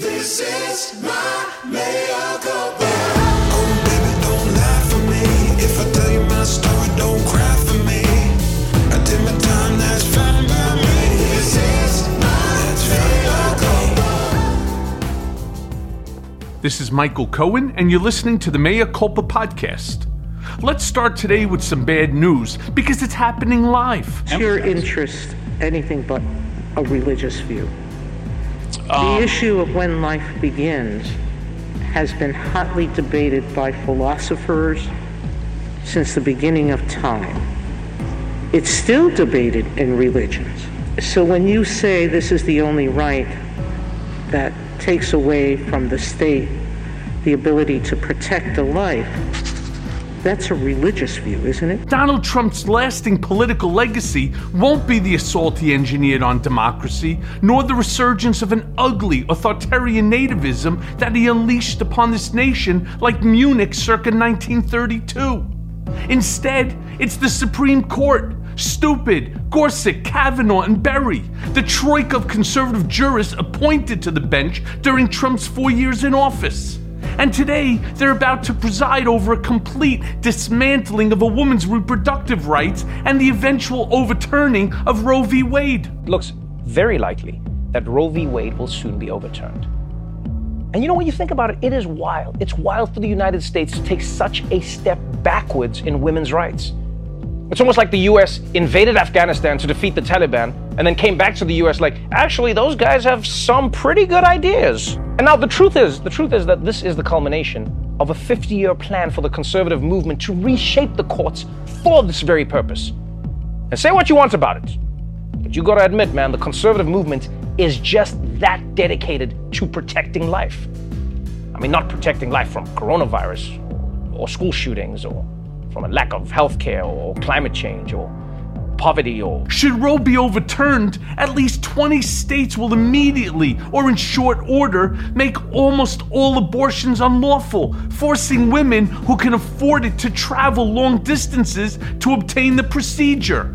This is my Mea Culpa. Oh baby, don't lie for me. If I tell you my story, don't cry for me. I did my time, that's fine by me. This is my Mea Culpa. This is Michael Cohen, and you're listening to the Mea Culpa Podcast. Let's start today with some bad news, because it's happening live. Pure interest, anything but a religious view. The issue of when life begins has been hotly debated by philosophers since the beginning of time. It's still debated in religions. So when you say this is the only right that takes away from the state the ability to protect a life, that's a religious view, isn't it? Donald Trump's lasting political legacy won't be the assault he engineered on democracy, nor the resurgence of an ugly authoritarian nativism that he unleashed upon this nation like Munich circa 1932. Instead, it's the Supreme Court, Stupid, Gorsuch, Kavanaugh, and Berry, the troika of conservative jurists appointed to the bench during Trump's 4 years in office. And today, they're about to preside over a complete dismantling of a woman's reproductive rights and the eventual overturning of Roe v. Wade. It looks very likely that Roe v. Wade will soon be overturned. And you know, when you think about it, it is wild. It's wild for the United States to take such a step backwards in women's rights. It's almost like the U.S. invaded Afghanistan to defeat the Taliban and then came back to the U.S. like, actually, those guys have some pretty good ideas. And now the truth is that this is the culmination of a 50-year plan for the conservative movement to reshape the courts for this very purpose. And say what you want about it, but you gotta admit, man, the conservative movement is just that dedicated to protecting life. I mean, not protecting life from coronavirus or school shootings or from a lack of healthcare or climate change or poverty or... Should Roe be overturned, at least 20 states will immediately, or in short order, make almost all abortions unlawful, forcing women who can afford it to travel long distances to obtain the procedure.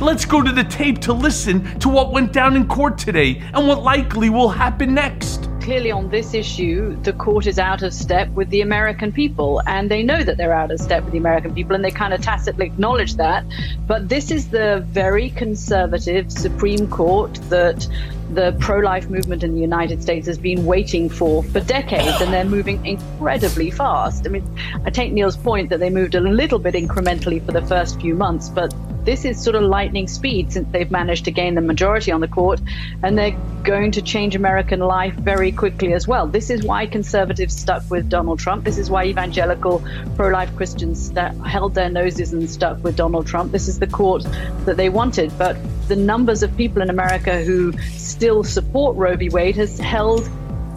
Let's go to the tape to listen to what went down in court today and what likely will happen next. Clearly on this issue, the court is out of step with the American people, and they know that they're out of step with the American people, and they kind of tacitly acknowledge that. But this is the very conservative Supreme Court that the pro-life movement in the United States has been waiting for decades, and they're moving incredibly fast. I mean, I take Neil's point that they moved a little bit incrementally for the first few months, but this is sort of lightning speed since they've managed to gain the majority on the court, and they're going to change American life very quickly as well. This is why conservatives stuck with Donald Trump. This is why evangelical pro-life Christians that held their noses and stuck with Donald Trump. This is the court that they wanted. But the numbers of people in America who still support Roe v. Wade has held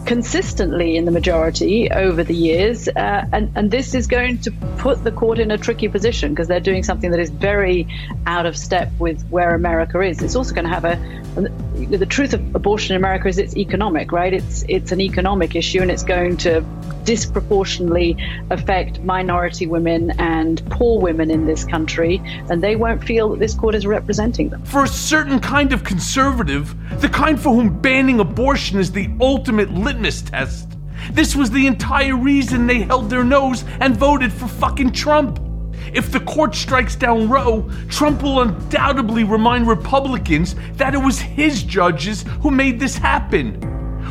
consistently in the majority over the years, and this is going to put the court in a tricky position because they're doing something that is very out of step with where America is. It's also going to have the truth of abortion in America is it's economic, right? It's an economic issue, and it's going to disproportionately affect minority women and poor women in this country, and they won't feel that this court is representing them. For a certain kind of conservative, the kind for whom banning abortion is the ultimate litmus test, this was the entire reason they held their nose and voted for fucking Trump. If the court strikes down Roe, Trump will undoubtedly remind Republicans that it was his judges who made this happen,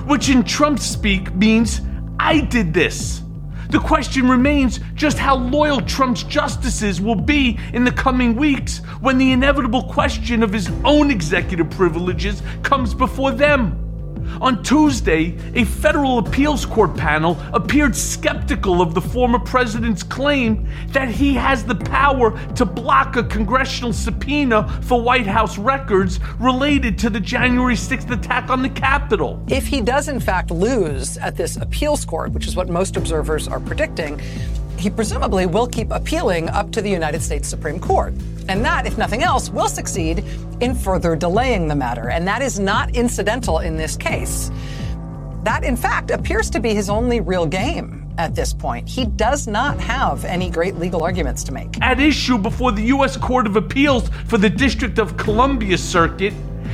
which in Trump speak means I did this. The question remains just how loyal Trump's justices will be in the coming weeks when the inevitable question of his own executive privileges comes before them. On Tuesday, a federal appeals court panel appeared skeptical of the former president's claim that he has the power to block a congressional subpoena for White House records related to the January 6th attack on the Capitol. If he does, in fact, lose at this appeals court, which is what most observers are predicting, he presumably will keep appealing up to the United States Supreme Court. And that, if nothing else, will succeed in further delaying the matter. And that is not incidental in this case. That, in fact, appears to be his only real game at this point. He does not have any great legal arguments to make. At issue before the U.S. Court of Appeals for the District of Columbia Circuit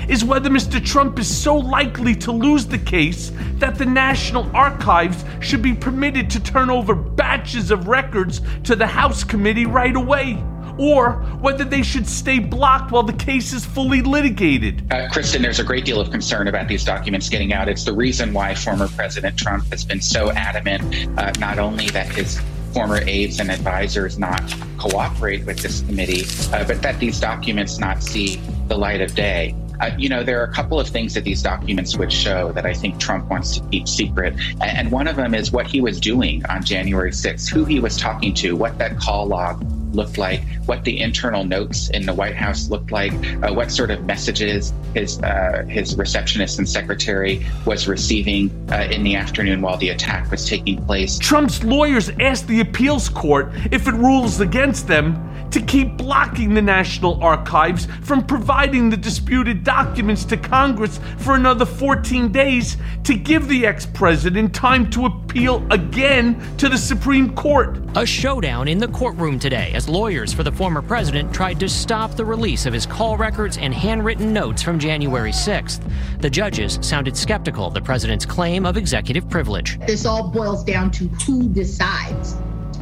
is whether Mr. Trump is so likely to lose the case that the National Archives should be permitted to turn over batches of records to the House committee right away, or whether they should stay blocked while the case is fully litigated. Kristen, there's a great deal of concern about these documents getting out. It's the reason why former President Trump has been so adamant, not only that his former aides and advisors not cooperate with this committee, but that these documents not see the light of day. There are a couple of things that these documents would show that I think Trump wants to keep secret. And one of them is what he was doing on January 6th, who he was talking to, what that call log looked like, what the internal notes in the White House looked like, what sort of messages his receptionist and secretary was receiving in the afternoon while the attack was taking place. Trump's lawyers asked the appeals court, if it rules against them, to keep blocking the National Archives from providing the disputed documents to Congress for another 14 days to give the ex-president time to appeal again to the Supreme Court. A showdown in the courtroom today as lawyers for the former president tried to stop the release of his call records and handwritten notes from January 6th. The judges sounded skeptical of the president's claim of executive privilege. This all boils down to who decides.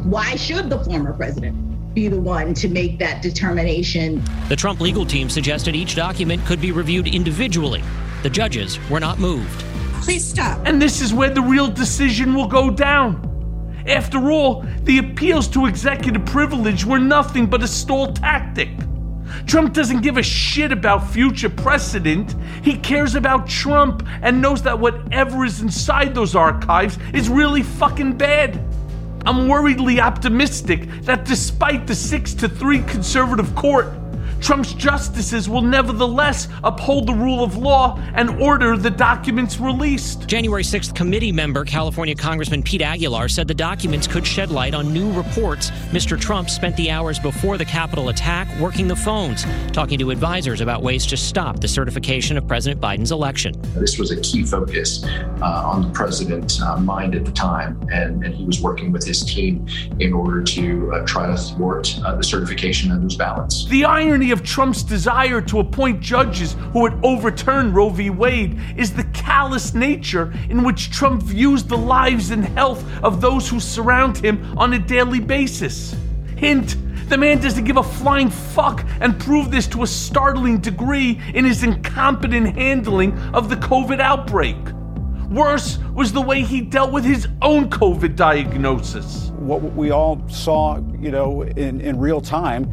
Why should the former president be the one to make that determination? The Trump legal team suggested each document could be reviewed individually. The judges were not moved. Please stop. And this is where the real decision will go down. After all, the appeals to executive privilege were nothing but a stall tactic. Trump doesn't give a shit about future precedent. He cares about Trump and knows that whatever is inside those archives is really fucking bad. I'm worriedly optimistic that despite the 6-3 conservative court, Trump's justices will nevertheless uphold the rule of law and order the documents released. January 6th committee member California Congressman Pete Aguilar said the documents could shed light on new reports. Mr. Trump spent the hours before the Capitol attack working the phones, talking to advisors about ways to stop the certification of President Biden's election. This was a key focus on the president's mind at the time, and he was working with his team in order to try to thwart the certification of those ballots. The irony of Trump's desire to appoint judges who would overturn Roe v. Wade is the callous nature in which Trump views the lives and health of those who surround him on a daily basis. Hint, the man doesn't give a flying fuck and proved this to a startling degree in his incompetent handling of the COVID outbreak. Worse was the way he dealt with his own COVID diagnosis. What we all saw, in real time,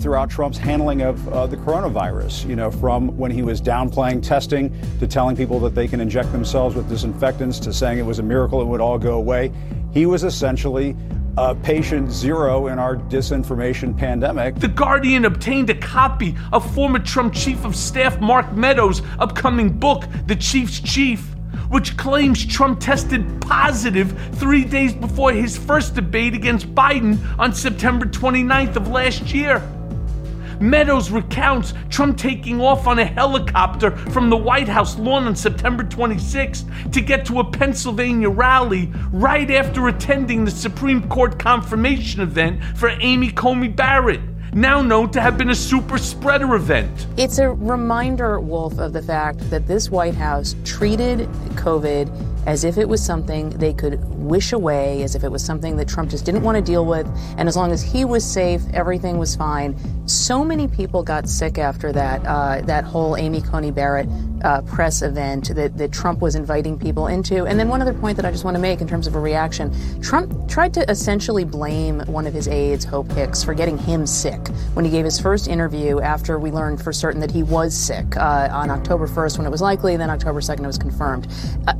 throughout Trump's handling of the coronavirus, from when he was downplaying testing to telling people that they can inject themselves with disinfectants to saying it was a miracle it would all go away. He was essentially patient zero in our disinformation pandemic. The Guardian obtained a copy of former Trump Chief of Staff Mark Meadows' upcoming book, The Chief's Chief, which claims Trump tested positive 3 days before his first debate against Biden on September 29th of last year. Meadows recounts Trump taking off on a helicopter from the White House lawn on September 26th to get to a Pennsylvania rally right after attending the Supreme Court confirmation event for Amy Coney Barrett, now known to have been a super spreader event. It's a reminder, Wolf, of the fact that this White House treated COVID as if it was something they could wish away, as if it was something that Trump just didn't want to deal with. And as long as he was safe, everything was fine. So many people got sick after that whole Amy Coney Barrett press event that Trump was inviting people into. And then one other point that I just want to make in terms of a reaction, Trump tried to essentially blame one of his aides, Hope Hicks, for getting him sick when he gave his first interview after we learned for certain that he was sick on October 1st when it was likely, then October 2nd it was confirmed.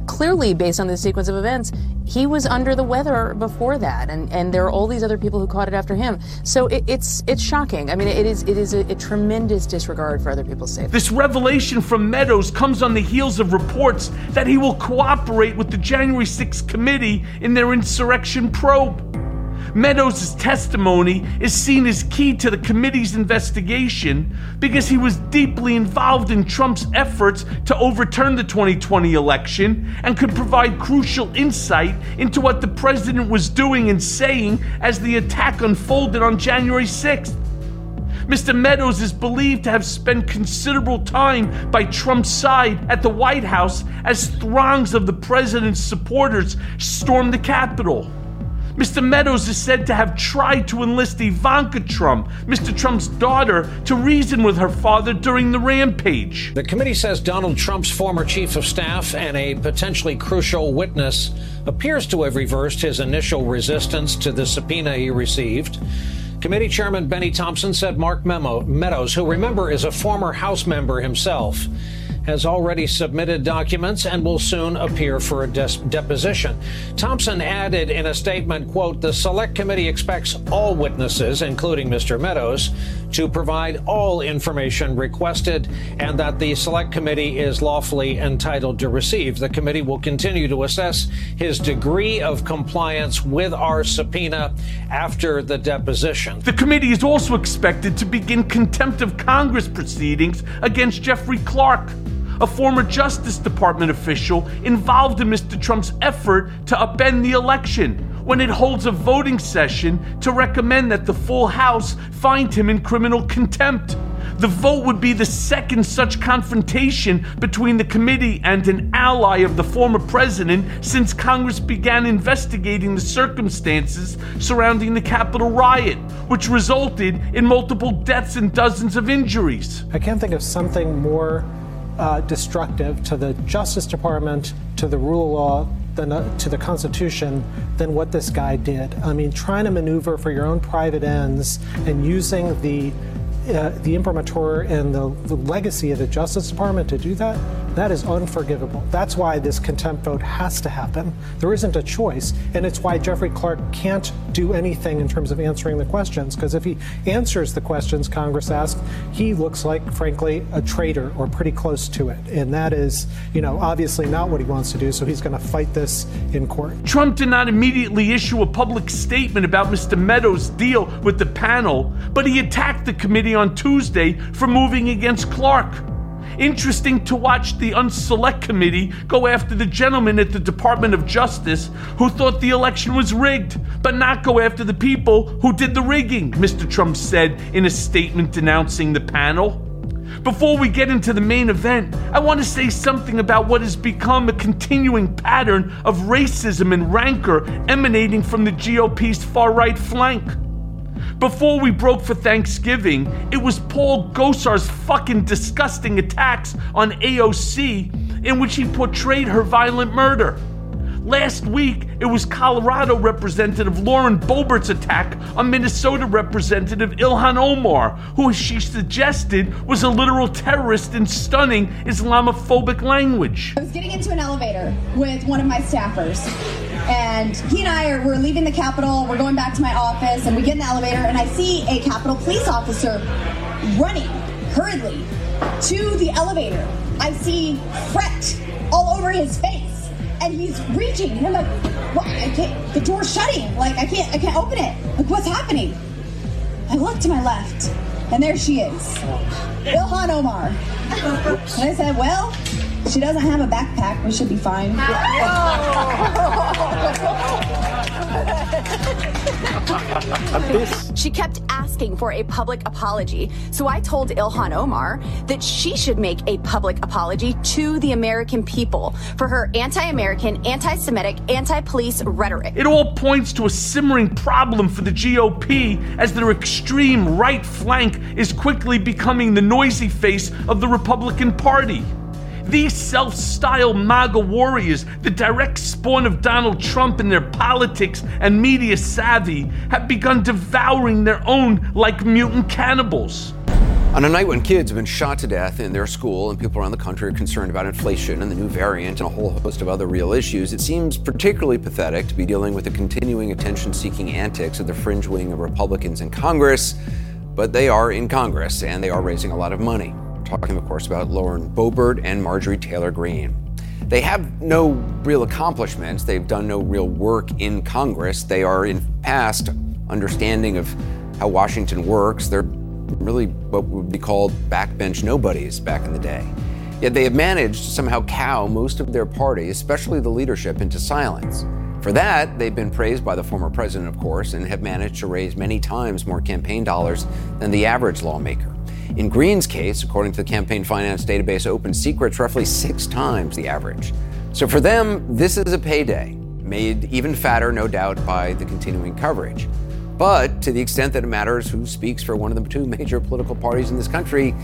Clearly, based on this sequence of events, he was under the weather before that, and there are all these other people who caught it after him. So it's shocking. I mean, it is a tremendous disregard for other people's safety. This revelation from Meadows comes on the heels of reports that he will cooperate with the January 6th committee in their insurrection probe. Meadows' testimony is seen as key to the committee's investigation because he was deeply involved in Trump's efforts to overturn the 2020 election and could provide crucial insight into what the president was doing and saying as the attack unfolded on January 6th. Mr. Meadows is believed to have spent considerable time by Trump's side at the White House as throngs of the president's supporters stormed the Capitol. Mr. Meadows is said to have tried to enlist Ivanka Trump, Mr. Trump's daughter, to reason with her father during the rampage. The committee says Donald Trump's former chief of staff and a potentially crucial witness appears to have reversed his initial resistance to the subpoena he received. Committee Chairman Benny Thompson said Mark Meadows, who remember is a former House member himself, has already submitted documents and will soon appear for a deposition. Thompson added in a statement, quote, "The select committee expects all witnesses, including Mr. Meadows, to provide all information requested and that the select committee is lawfully entitled to receive. The committee will continue to assess his degree of compliance with our subpoena after the deposition." The committee is also expected to begin contempt of Congress proceedings against Jeffrey Clark, a former Justice Department official involved in Mr. Trump's effort to upend the election, when it holds a voting session to recommend that the full House find him in criminal contempt. The vote would be the second such confrontation between the committee and an ally of the former president since Congress began investigating the circumstances surrounding the Capitol riot, which resulted in multiple deaths and dozens of injuries. I can't think of something more destructive to the Justice Department, to the rule of law, to the Constitution than what this guy did. I mean, trying to maneuver for your own private ends and using the imprimatur and the legacy of the Justice Department to do that, that is unforgivable. That's why this contempt vote has to happen. There isn't a choice, and it's why Jeffrey Clark can't do anything in terms of answering the questions, because if he answers the questions Congress asks, he looks like, frankly, a traitor or pretty close to it, and that is, obviously not what he wants to do, so he's going to fight this in court. Trump did not immediately issue a public statement about Mr. Meadows' deal with the panel, but he attacked the committee on Tuesday for moving against Clark. Interesting to watch the Unselect Committee go after the gentleman at the Department of Justice who thought the election was rigged, but not go after the people who did the rigging, Mr. Trump said in a statement denouncing the panel. Before we get into the main event, I want to say something about what has become a continuing pattern of racism and rancor emanating from the GOP's far-right flank. Before we broke for Thanksgiving, it was Paul Gosar's fucking disgusting attacks on AOC in which he portrayed her violent murder. Last week, it was Colorado Representative Lauren Boebert's attack on Minnesota Representative Ilhan Omar, who she suggested was a literal terrorist in stunning Islamophobic language. I was getting into an elevator with one of my staffers, and he and I were leaving the Capitol, we're going back to my office, and we get in the elevator, and I see a Capitol police officer running hurriedly to the elevator. I see threat all over his face. And he's reaching, and I'm like, what? I can't, the door's shutting. Like, I can't open it. Like, what's happening? I look to my left, and there she is, Ilhan Omar. And I said, well, she doesn't have a backpack. We should be fine. She kept asking for a public apology, so I told Ilhan Omar that she should make a public apology to the American people for her anti-American, anti-Semitic, anti-police rhetoric. It all points to a simmering problem for the GOP as their extreme right flank is quickly becoming the noisy face of the Republican Party. These self-styled MAGA warriors, the direct spawn of Donald Trump and their politics and media savvy, have begun devouring their own like mutant cannibals. On a night when kids have been shot to death in their school and people around the country are concerned about inflation and the new variant and a whole host of other real issues, it seems particularly pathetic to be dealing with the continuing attention-seeking antics of the fringe wing of Republicans in Congress, but they are in Congress and they are raising a lot of money. We're talking, of course, about Lauren Boebert and Marjorie Taylor Greene. They have no real accomplishments. They've done no real work in Congress. They are in past understanding of how Washington works. They're really what would be called backbench nobodies back in the day. Yet they have managed to somehow cow most of their party, especially the leadership, into silence. For that, they've been praised by the former president, of course, and have managed to raise many times more campaign dollars than the average lawmaker. In Greene's case, according to the campaign finance database Open Secrets, roughly 6 times the average. So for them, this is a payday, made even fatter, no doubt, by the continuing coverage. But to the extent that it matters who speaks for one of the 2 major political parties in this country,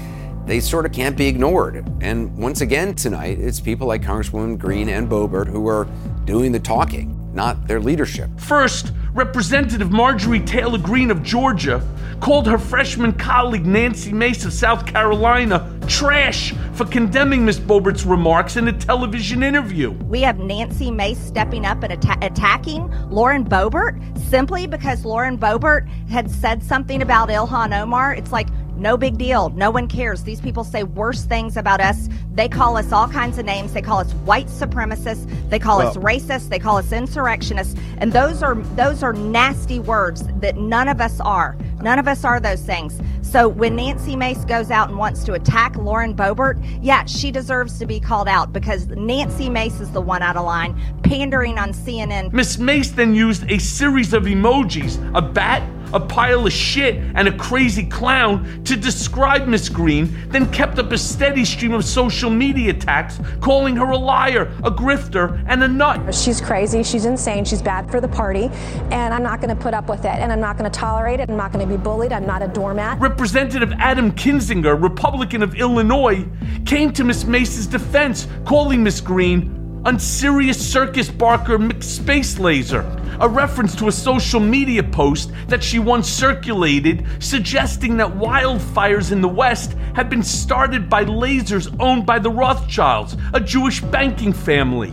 they sort of can't be ignored. And once again tonight, it's people like Congresswoman Greene and Boebert who are doing the talking, not their leadership. First, Representative Marjorie Taylor Greene of Georgia called her freshman colleague Nancy Mace of South Carolina trash for condemning Ms. Boebert's remarks in a television interview. We have Nancy Mace stepping up and attacking Lauren Boebert simply because Lauren Boebert had said something about Ilhan Omar. It's like, no big deal. No one cares. These people say worse things about us. They call us all kinds of names. They call us white supremacists. They call us racists. They call us insurrectionists. And those are nasty words that none of us are. None of us are those things. So when Nancy Mace goes out and wants to attack Lauren Boebert, yeah, she deserves to be called out because Nancy Mace is the one out of line, pandering on CNN. Ms. Mace then used a series of emojis, a bat, a pile of shit, and a crazy clown to describe Ms. Greene, then kept up a steady stream of social media attacks, calling her a liar, a grifter, and a nut. She's crazy, she's insane, she's bad for the party, and I'm not gonna put up with it, and I'm not gonna tolerate it, I'm not gonna be bullied, I'm not a doormat. Representative Adam Kinzinger, Republican of Illinois, came to Ms. Mace's defense, calling Ms. Greene unserious circus barker McSpace Laser, a reference to a social media post that she once circulated suggesting that wildfires in the West had been started by lasers owned by the Rothschilds, a Jewish banking family.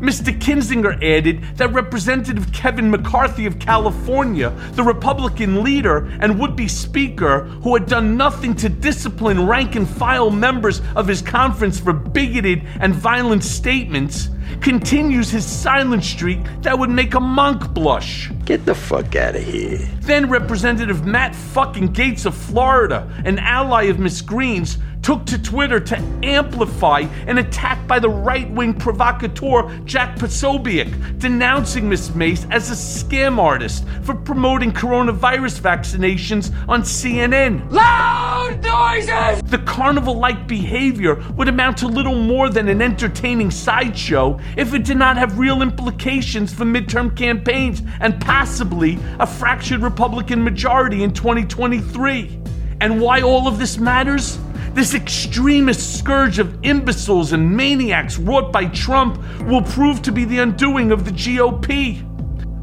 Mr. Kinzinger added that Representative Kevin McCarthy of California, the Republican leader and would-be speaker who had done nothing to discipline rank-and-file members of his conference for bigoted and violent statements, continues his silent streak that would make a monk blush. Get the fuck out of here. Then Representative Matt fucking Gaetz of Florida, an ally of Ms. Greene's, took to Twitter to amplify an attack by the right-wing provocateur Jack Posobiec, denouncing Ms. Mace as a scam artist for promoting coronavirus vaccinations on CNN. Loud noises! The carnival-like behavior would amount to little more than an entertaining sideshow if it did not have real implications for midterm campaigns and possibly a fractured Republican majority in 2023. And why all of this matters? This extremist scourge of imbeciles and maniacs wrought by Trump will prove to be the undoing of the GOP.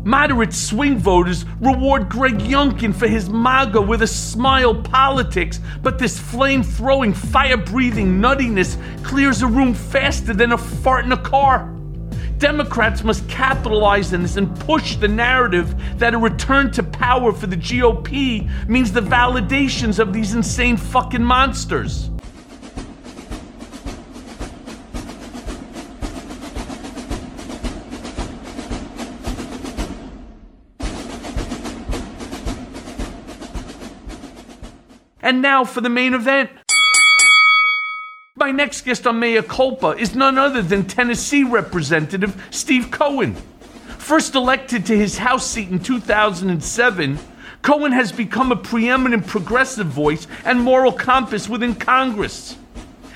Moderate swing voters reward Greg Youngkin for his MAGA with a smile politics, but this flame-throwing, fire-breathing nuttiness clears a room faster than a fart in a car. Democrats must capitalize on this and push the narrative that a return to power for the GOP means the validations of these insane fucking monsters. And now for the main event. My next guest on Mea Culpa is none other than Tennessee Representative Steve Cohen. First elected to his House seat in 2007, Cohen has become a preeminent progressive voice and moral compass within Congress.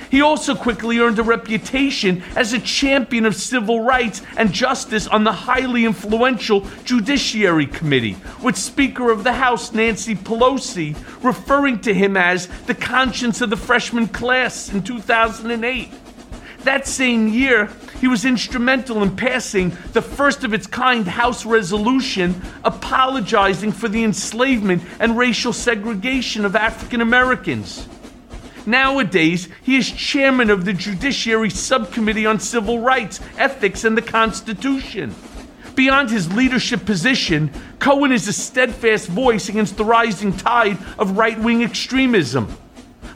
He also quickly earned a reputation as a champion of civil rights and justice on the highly influential Judiciary Committee, with Speaker of the House Nancy Pelosi referring to him as the conscience of the freshman class in 2008. that same year, he was instrumental in passing the first of its kind House resolution apologizing for the enslavement and racial segregation of African Americans. Nowadays, he is chairman of the Judiciary Subcommittee on Civil Rights, Ethics, and the Constitution. Beyond his leadership position, Cohen is a steadfast voice against the rising tide of right-wing extremism.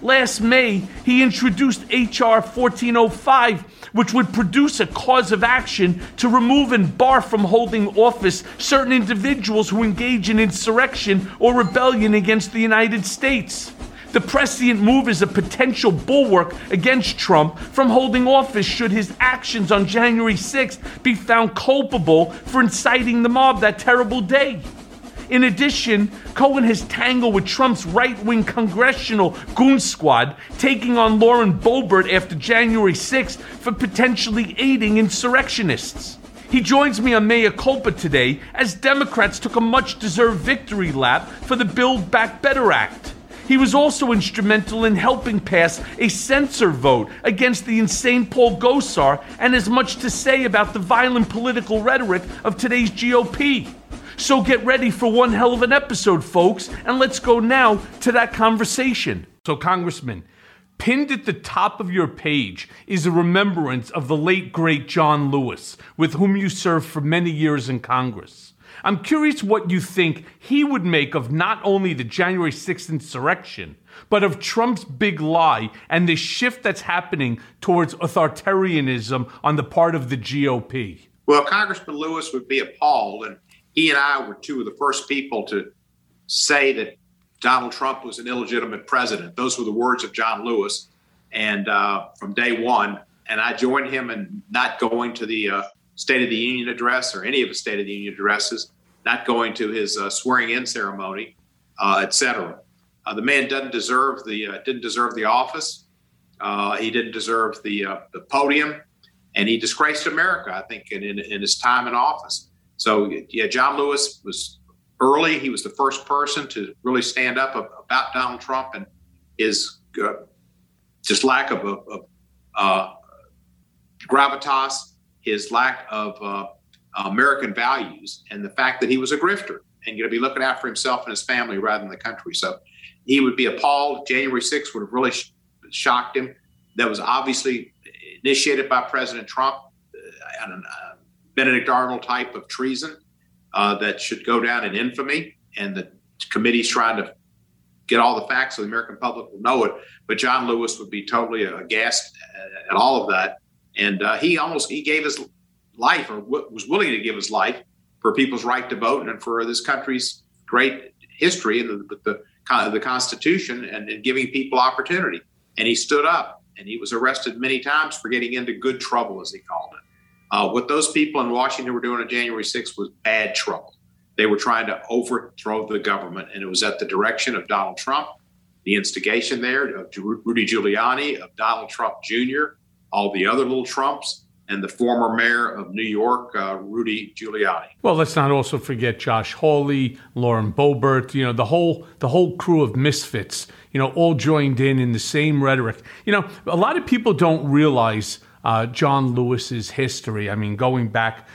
Last May, he introduced H.R. 1405, which would produce a cause of action to remove and bar from holding office certain individuals who engage in insurrection or rebellion against the United States. The prescient move is a potential bulwark against Trump from holding office should his actions on January 6th be found culpable for inciting the mob that terrible day. In addition, Cohen has tangled with Trump's right-wing congressional goon squad, taking on Lauren Boebert after January 6th for potentially aiding insurrectionists. He joins me on Mea Culpa today as Democrats took a much-deserved victory lap for the Build Back Better Act. He was also instrumental in helping pass a censor vote against the insane Paul Gosar and has much to say about the violent political rhetoric of today's GOP. So get ready for one hell of an episode, folks, and let's go now to that conversation. So, Congressman, pinned at the top of your page is a remembrance of the late, great John Lewis, with whom you served for many years in Congress. I'm curious what you think he would make of not only the January 6th insurrection, but of Trump's big lie and the shift that's happening towards authoritarianism on the part of the GOP. Well, Congressman Lewis would be appalled, and he and I were two of the first people to say that Donald Trump was an illegitimate president. Those were the words of John Lewis, and from day one, and I joined him in not going to the State of the Union address or any of his State of the Union addresses, not going to his swearing-in ceremony, et cetera. The man didn't deserve the office. He didn't deserve the podium, and he disgraced America, I think, in his time in office. So, yeah, John Lewis was early. He was the first person to really stand up about Donald Trump and his just lack of gravitas, his lack of American values, and the fact that he was a grifter and going to be looking out for himself and his family rather than the country. So he would be appalled. January 6th would have really shocked him. That was obviously initiated by President Trump, a Benedict Arnold type of treason that should go down in infamy. And the committee's trying to get all the facts so the American public will know it. But John Lewis would be totally aghast at all of that. And he gave his life, or was willing to give his life, for people's right to vote and for this country's great history and the Constitution and giving people opportunity. And he stood up, and he was arrested many times for getting into good trouble, as he called it. What those people in Washington were doing on January 6th was bad trouble. They were trying to overthrow the government, and it was at the direction of Donald Trump, the instigation there, of Rudy Giuliani, of Donald Trump Jr., all the other little Trumps, and the former mayor of New York, Rudy Giuliani. Well, let's not also forget Josh Hawley, Lauren Boebert, the whole crew of misfits, all joined in the same rhetoric. A lot of people don't realize John Lewis's history. I mean, going back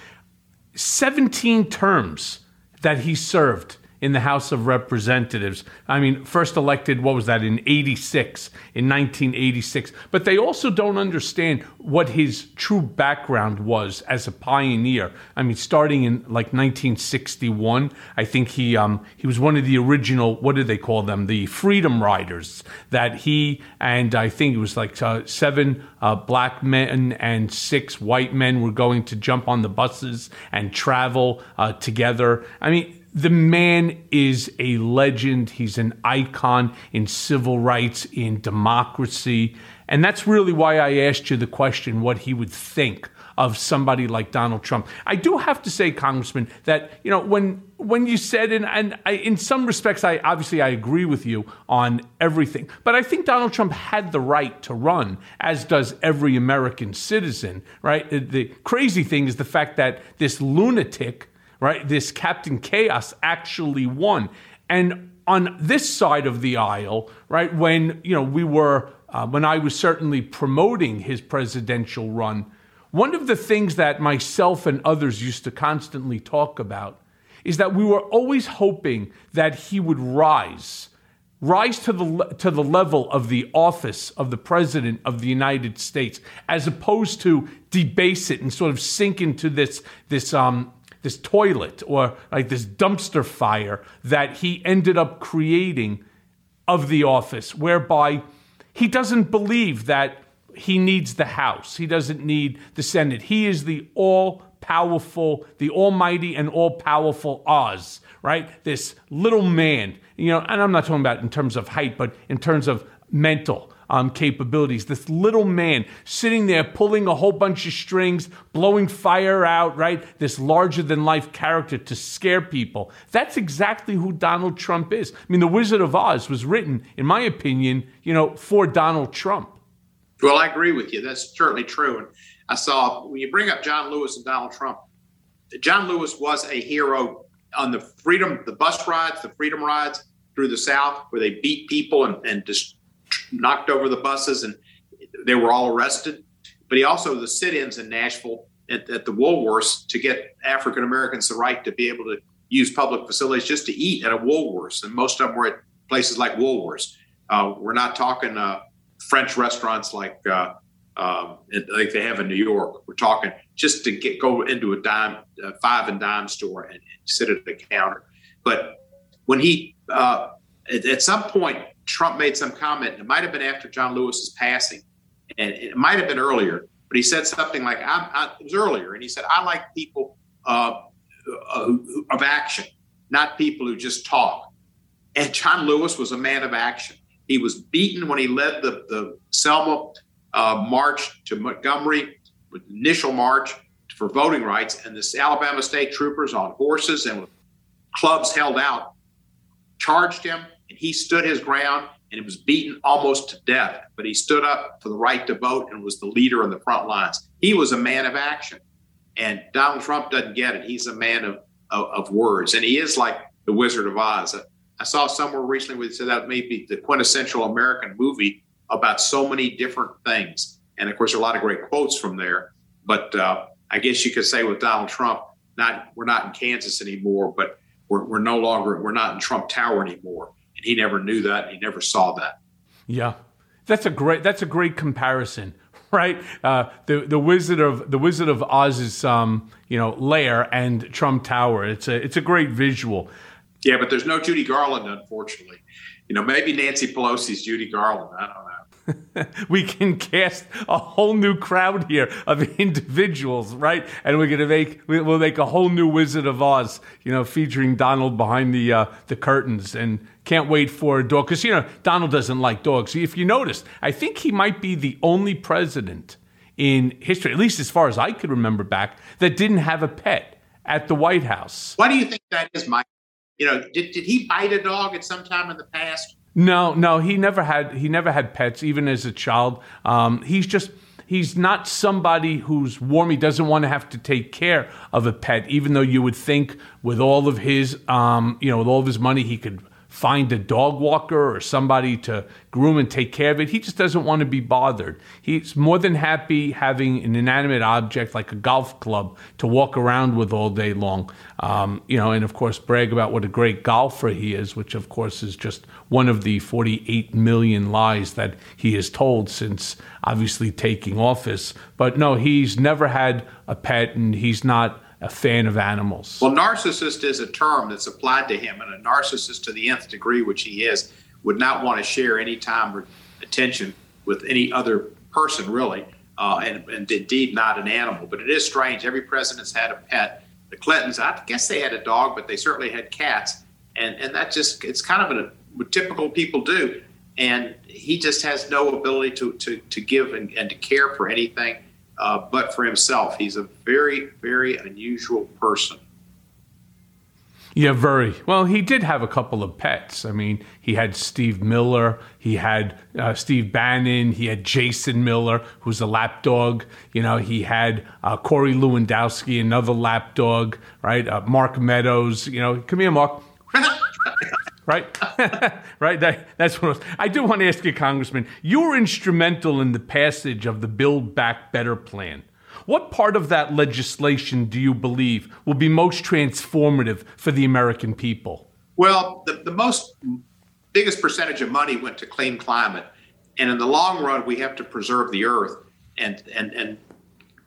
17 terms that he served in the House of Representatives. I mean, first elected, what was that, in 1986. But they also don't understand what his true background was as a pioneer. I mean, starting in like 1961, I think he was one of the original, what do they call them, the Freedom Riders, that he and I think it was like seven black men and six white men were going to jump on the buses and travel together. I mean, the man is a legend. He's an icon in civil rights, in democracy. And that's really why I asked you the question, what he would think of somebody like Donald Trump. I do have to say, Congressman, that, when you said, and I, in some respects, I agree with you on everything, but I think Donald Trump had the right to run, as does every American citizen, right? The crazy thing is the fact that this lunatic, right, this Captain Chaos actually won. And on this side of the aisle, right, when, we were when I was certainly promoting his presidential run, one of the things that myself and others used to constantly talk about is that we were always hoping that he would rise to the level of the office of the President of the United States, as opposed to debase it and sort of sink into this toilet or like this dumpster fire that he ended up creating of the office, whereby he doesn't believe that he needs the House. He doesn't need the Senate. He is the all-powerful, the almighty and all-powerful Oz, right? This little man, you know, and I'm not talking about in terms of height, but in terms of mental capabilities. This little man sitting there pulling a whole bunch of strings, blowing fire out, right? This larger-than-life character to scare people. That's exactly who Donald Trump is. I mean, The Wizard of Oz was written, in my opinion, you know, for Donald Trump. Well, I agree with you. That's certainly true. And I saw, when you bring up John Lewis and Donald Trump, John Lewis was a hero on the freedom, the freedom rides through the South, where they beat people and just knocked over the buses and they were all arrested. But he also, the sit-ins in Nashville at the Woolworths to get African-Americans the right to be able to use public facilities just to eat at a Woolworths. And most of them were at places like Woolworths. We're not talking French restaurants like they have in New York. We're talking just to go into a five and dime store and sit at the counter. But when he, at some point, Trump made some comment, and it might have been after John Lewis's passing, and it might have been earlier, but he said something like, it was earlier, and he said, I like people of action, not people who just talk. And John Lewis was a man of action. He was beaten when he led the Selma march to Montgomery, with the initial march for voting rights, and this Alabama state troopers on horses and with clubs held out charged him, and he stood his ground, and he was beaten almost to death. But he stood up for the right to vote and was the leader on the front lines. He was a man of action, and Donald Trump doesn't get it. He's a man of words, and he is like the Wizard of Oz. I saw somewhere recently where they said that may be the quintessential American movie about so many different things. And of course, there are a lot of great quotes from there. But I guess you could say with Donald Trump, we're not in Kansas anymore, but we're not in Trump Tower anymore. And he never knew that. And he never saw that. Yeah, that's a great comparison. Right, the Wizard of Oz's lair and Trump Tower. It's a great visual. Yeah, but there's no Judy Garland, unfortunately. You know, maybe Nancy Pelosi's Judy Garland. I don't know. We can cast a whole new crowd here of individuals, right? And we'll make a whole new Wizard of Oz, you know, featuring Donald behind the curtains. And can't wait for a dog, because you know Donald doesn't like dogs. If you notice, I think he might be the only president in history, at least as far as I could remember back, that didn't have a pet at the White House. Why do you think that is, Mike? You know, did he bite a dog at some time in the past? No, he never had pets, even as a child. He's not somebody who's warm. He doesn't want to have to take care of a pet, even though you would think with all of his, with all of his money, he could find a dog walker or somebody to groom and take care of it. He just doesn't want to be bothered. He's more than happy having an inanimate object like a golf club to walk around with all day long, and of course brag about what a great golfer he is, which of course is just one of the 48 million lies that he has told since obviously taking office. But no, he's never had a pet, and he's not a fan of animals. Well, narcissist is a term that's applied to him, and a narcissist to the nth degree, which he is, would not want to share any time or attention with any other person, really, and indeed not an animal. But it is strange. Every president's had a pet. The Clintons, I guess they had a dog, but they certainly had cats, and that just, it's kind of what typical people do. And he just has no ability to give and to care for anything. But for himself, he's a very, very unusual person. Yeah, very. Well, he did have a couple of pets. I mean, he had Steve Miller, he had Steve Bannon, he had Jason Miller, who's a lapdog. You know, he had Corey Lewandowski, another lapdog, right? Mark Meadows, come here, Mark. right? Right? That's what I do want to ask you, Congressman. You were instrumental in the passage of the Build Back Better plan. What part of that legislation do you believe will be most transformative for the American people? Well, the biggest percentage of money went to clean climate. And in the long run, we have to preserve the earth. And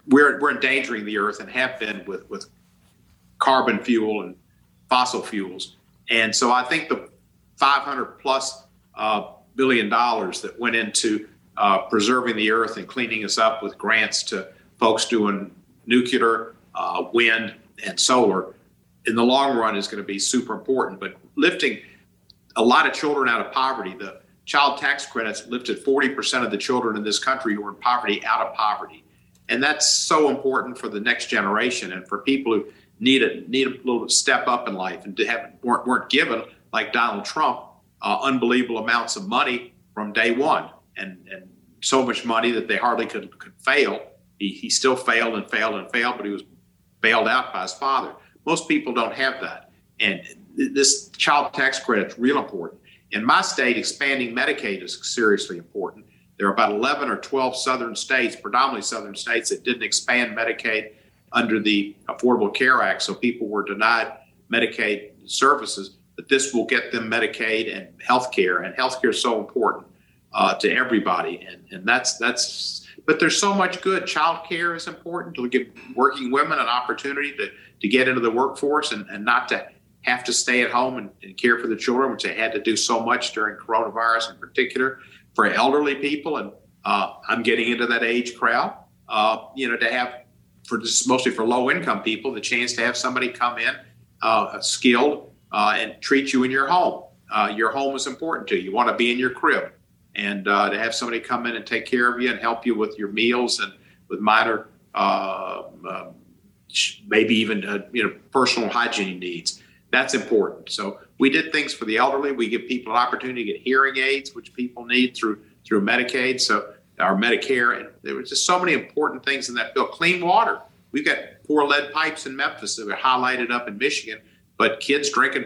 we're endangering the earth and have been with carbon fuel and fossil fuels. And so I think the $500+ billion that went into preserving the earth and cleaning us up with grants to folks doing nuclear, wind, and solar, in the long run is going to be super important. But lifting a lot of children out of poverty, the child tax credits lifted 40% of the children in this country who were in poverty out of poverty. And that's so important for the next generation and for people who need a little step up in life and weren't given, like Donald Trump, unbelievable amounts of money from day one and so much money that they hardly could fail. He still failed, but he was bailed out by his father. Most people don't have that. And this child tax credit is real important. In my state, expanding Medicaid is seriously important. There are about 11 or 12 southern states, predominantly southern states, that didn't expand Medicaid under the Affordable Care Act, so people were denied Medicaid services, but this will get them Medicaid and health care is so important to everybody, and that's. But there's so much good. Child care is important to give working women an opportunity to get into the workforce and not to have to stay at home and care for the children, which they had to do so much during coronavirus in particular, for elderly people, and I'm getting into that age crowd, to have, mostly for low-income people, the chance to have somebody come in skilled and treat you in your home. Your home is important to you. You want to be in your crib, and to have somebody come in and take care of you and help you with your meals and with minor, maybe even personal hygiene needs. That's important. So we did things for the elderly. We give people an opportunity to get hearing aids, which people need through Medicaid. So. Our Medicare, and there were just so many important things in that bill. Clean water. We've got poor lead pipes in Memphis that were highlighted up in Michigan, but kids drinking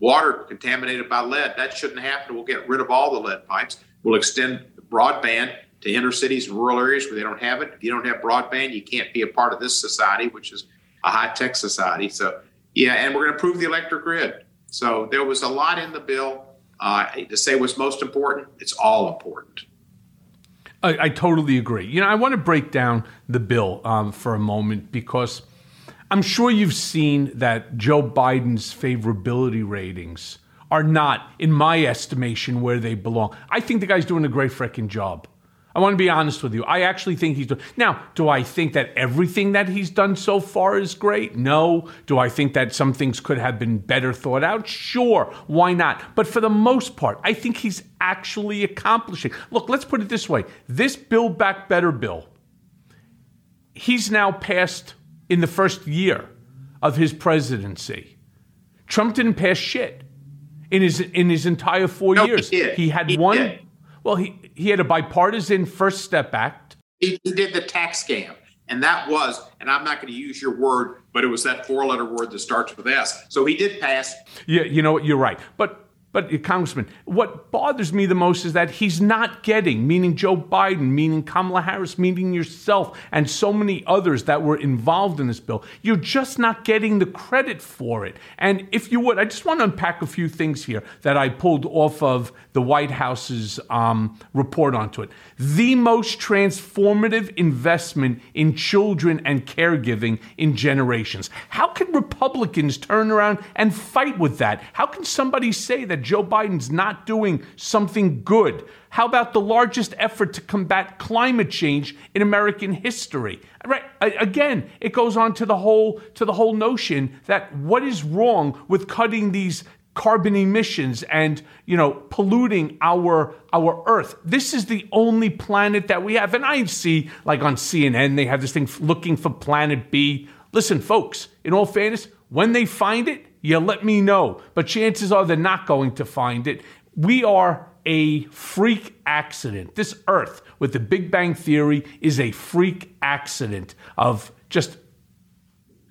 water contaminated by lead. That shouldn't happen. We'll get rid of all the lead pipes. We'll extend broadband to inner cities and rural areas where they don't have it. If you don't have broadband, you can't be a part of this society, which is a high-tech society. So, yeah, and we're going to improve the electric grid. So there was a lot in the bill. To say what's most important, it's all important. I totally agree. I want to break down the bill for a moment, because I'm sure you've seen that Joe Biden's favorability ratings are not, in my estimation, where they belong. I think the guy's doing a great freaking job. I want to be honest with you. I actually think he's doing. Now, do I think that everything that he's done so far is great? No. Do I think that some things could have been better thought out? Sure. Why not? But for the most part, I think he's actually accomplishing. Look, let's put it this way. This Build Back Better bill, he's now passed in the first year of his presidency. Trump didn't pass shit in his entire 4 years. He had one. Well, he had a bipartisan First Step Act. He did the tax scam. And that was, and I'm not going to use your word, but it was that four-letter word that starts with S. So he did pass. Yeah, you're right. But Congressman, what bothers me the most is that he's not getting, meaning Joe Biden, meaning Kamala Harris, meaning yourself, and so many others that were involved in this bill. You're just not getting the credit for it. And if you would, I just want to unpack a few things here that I pulled off of the White House's report onto it. The most transformative investment in children and caregiving in generations. How can Republicans turn around and fight with that? How can somebody say that Joe Biden's not doing something good? How about the largest effort to combat climate change in American history? Right. Again, it goes on to the whole notion that what is wrong with cutting these carbon emissions and, polluting our Earth. This is the only planet that we have. And I see, like on CNN, they have this thing looking for Planet B. Listen, folks, in all fairness, when they find it, you let me know. But chances are they're not going to find it. We are a freak accident. This Earth, with the Big Bang Theory, is a freak accident of just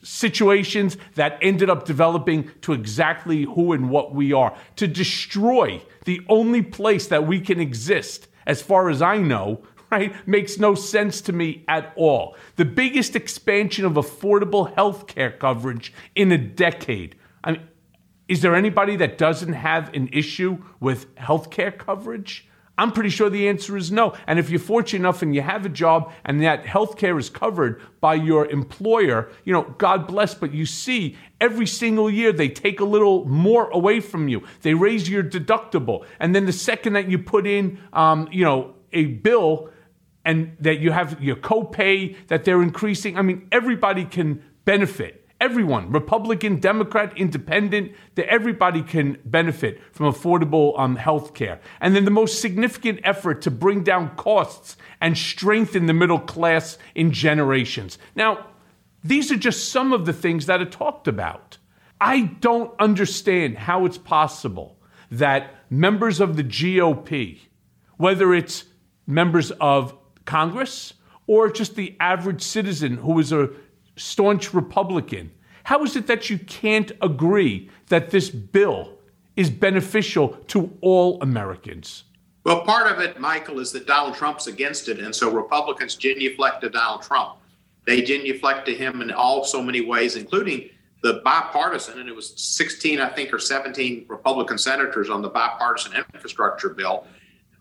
situations that ended up developing to exactly who and what we are, to destroy the only place that we can exist, as far as I know, right, makes no sense to me at all. The biggest expansion of affordable health care coverage in a decade. I mean, is there anybody that doesn't have an issue with health care coverage? I'm pretty sure the answer is no. And if you're fortunate enough and you have a job and that health care is covered by your employer, you know, God bless, but you see every single year they take a little more away from you. They raise your deductible. And then the second that you put in, a bill and that you have your copay that they're increasing, I mean, everybody can benefit. Everyone, Republican, Democrat, Independent, that everybody can benefit from affordable health care. And then the most significant effort to bring down costs and strengthen the middle class in generations. Now, these are just some of the things that are talked about. I don't understand how it's possible that members of the GOP, whether it's members of Congress or just the average citizen who is a staunch Republican, how is it that you can't agree that this bill is beneficial to all Americans? Well, part of it, Michael, is that Donald Trump's against it, and so Republicans genuflect to Donald Trump. They genuflect to him in all so many ways, including the bipartisan, and it was 16, I think, or 17 Republican senators on the bipartisan infrastructure bill.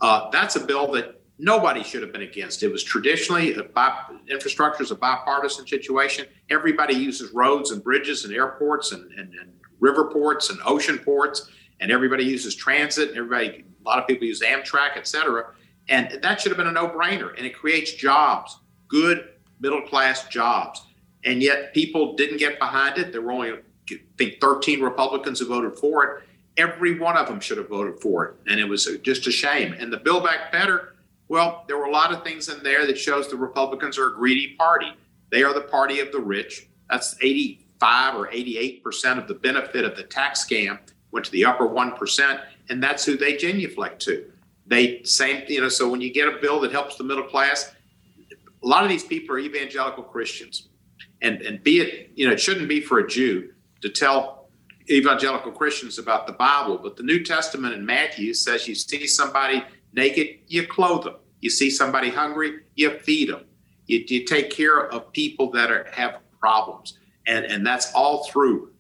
That's a bill that nobody should have been against. It was traditionally, infrastructure is a bipartisan situation. Everybody uses roads and bridges and airports and river ports and ocean ports, and everybody uses transit, and a lot of people use Amtrak, et cetera. And that should have been a no-brainer, and it creates jobs, good middle-class jobs. And yet people didn't get behind it. There were only, I think, 13 Republicans who voted for it. Every one of them should have voted for it, and it was just a shame. And the Build Back Better, well, there were a lot of things in there that shows the Republicans are a greedy party. They are the party of the rich. That's 85 or 88% of the benefit of the tax scam went to the upper 1%, and that's who they genuflect to. So when you get a bill that helps the middle class, a lot of these people are evangelical Christians. And be it, it shouldn't be for a Jew to tell evangelical Christians about the Bible, but the New Testament in Matthew says you see somebody naked, you clothe them. You see somebody hungry, you feed them. You take care of people that have problems. And that's all through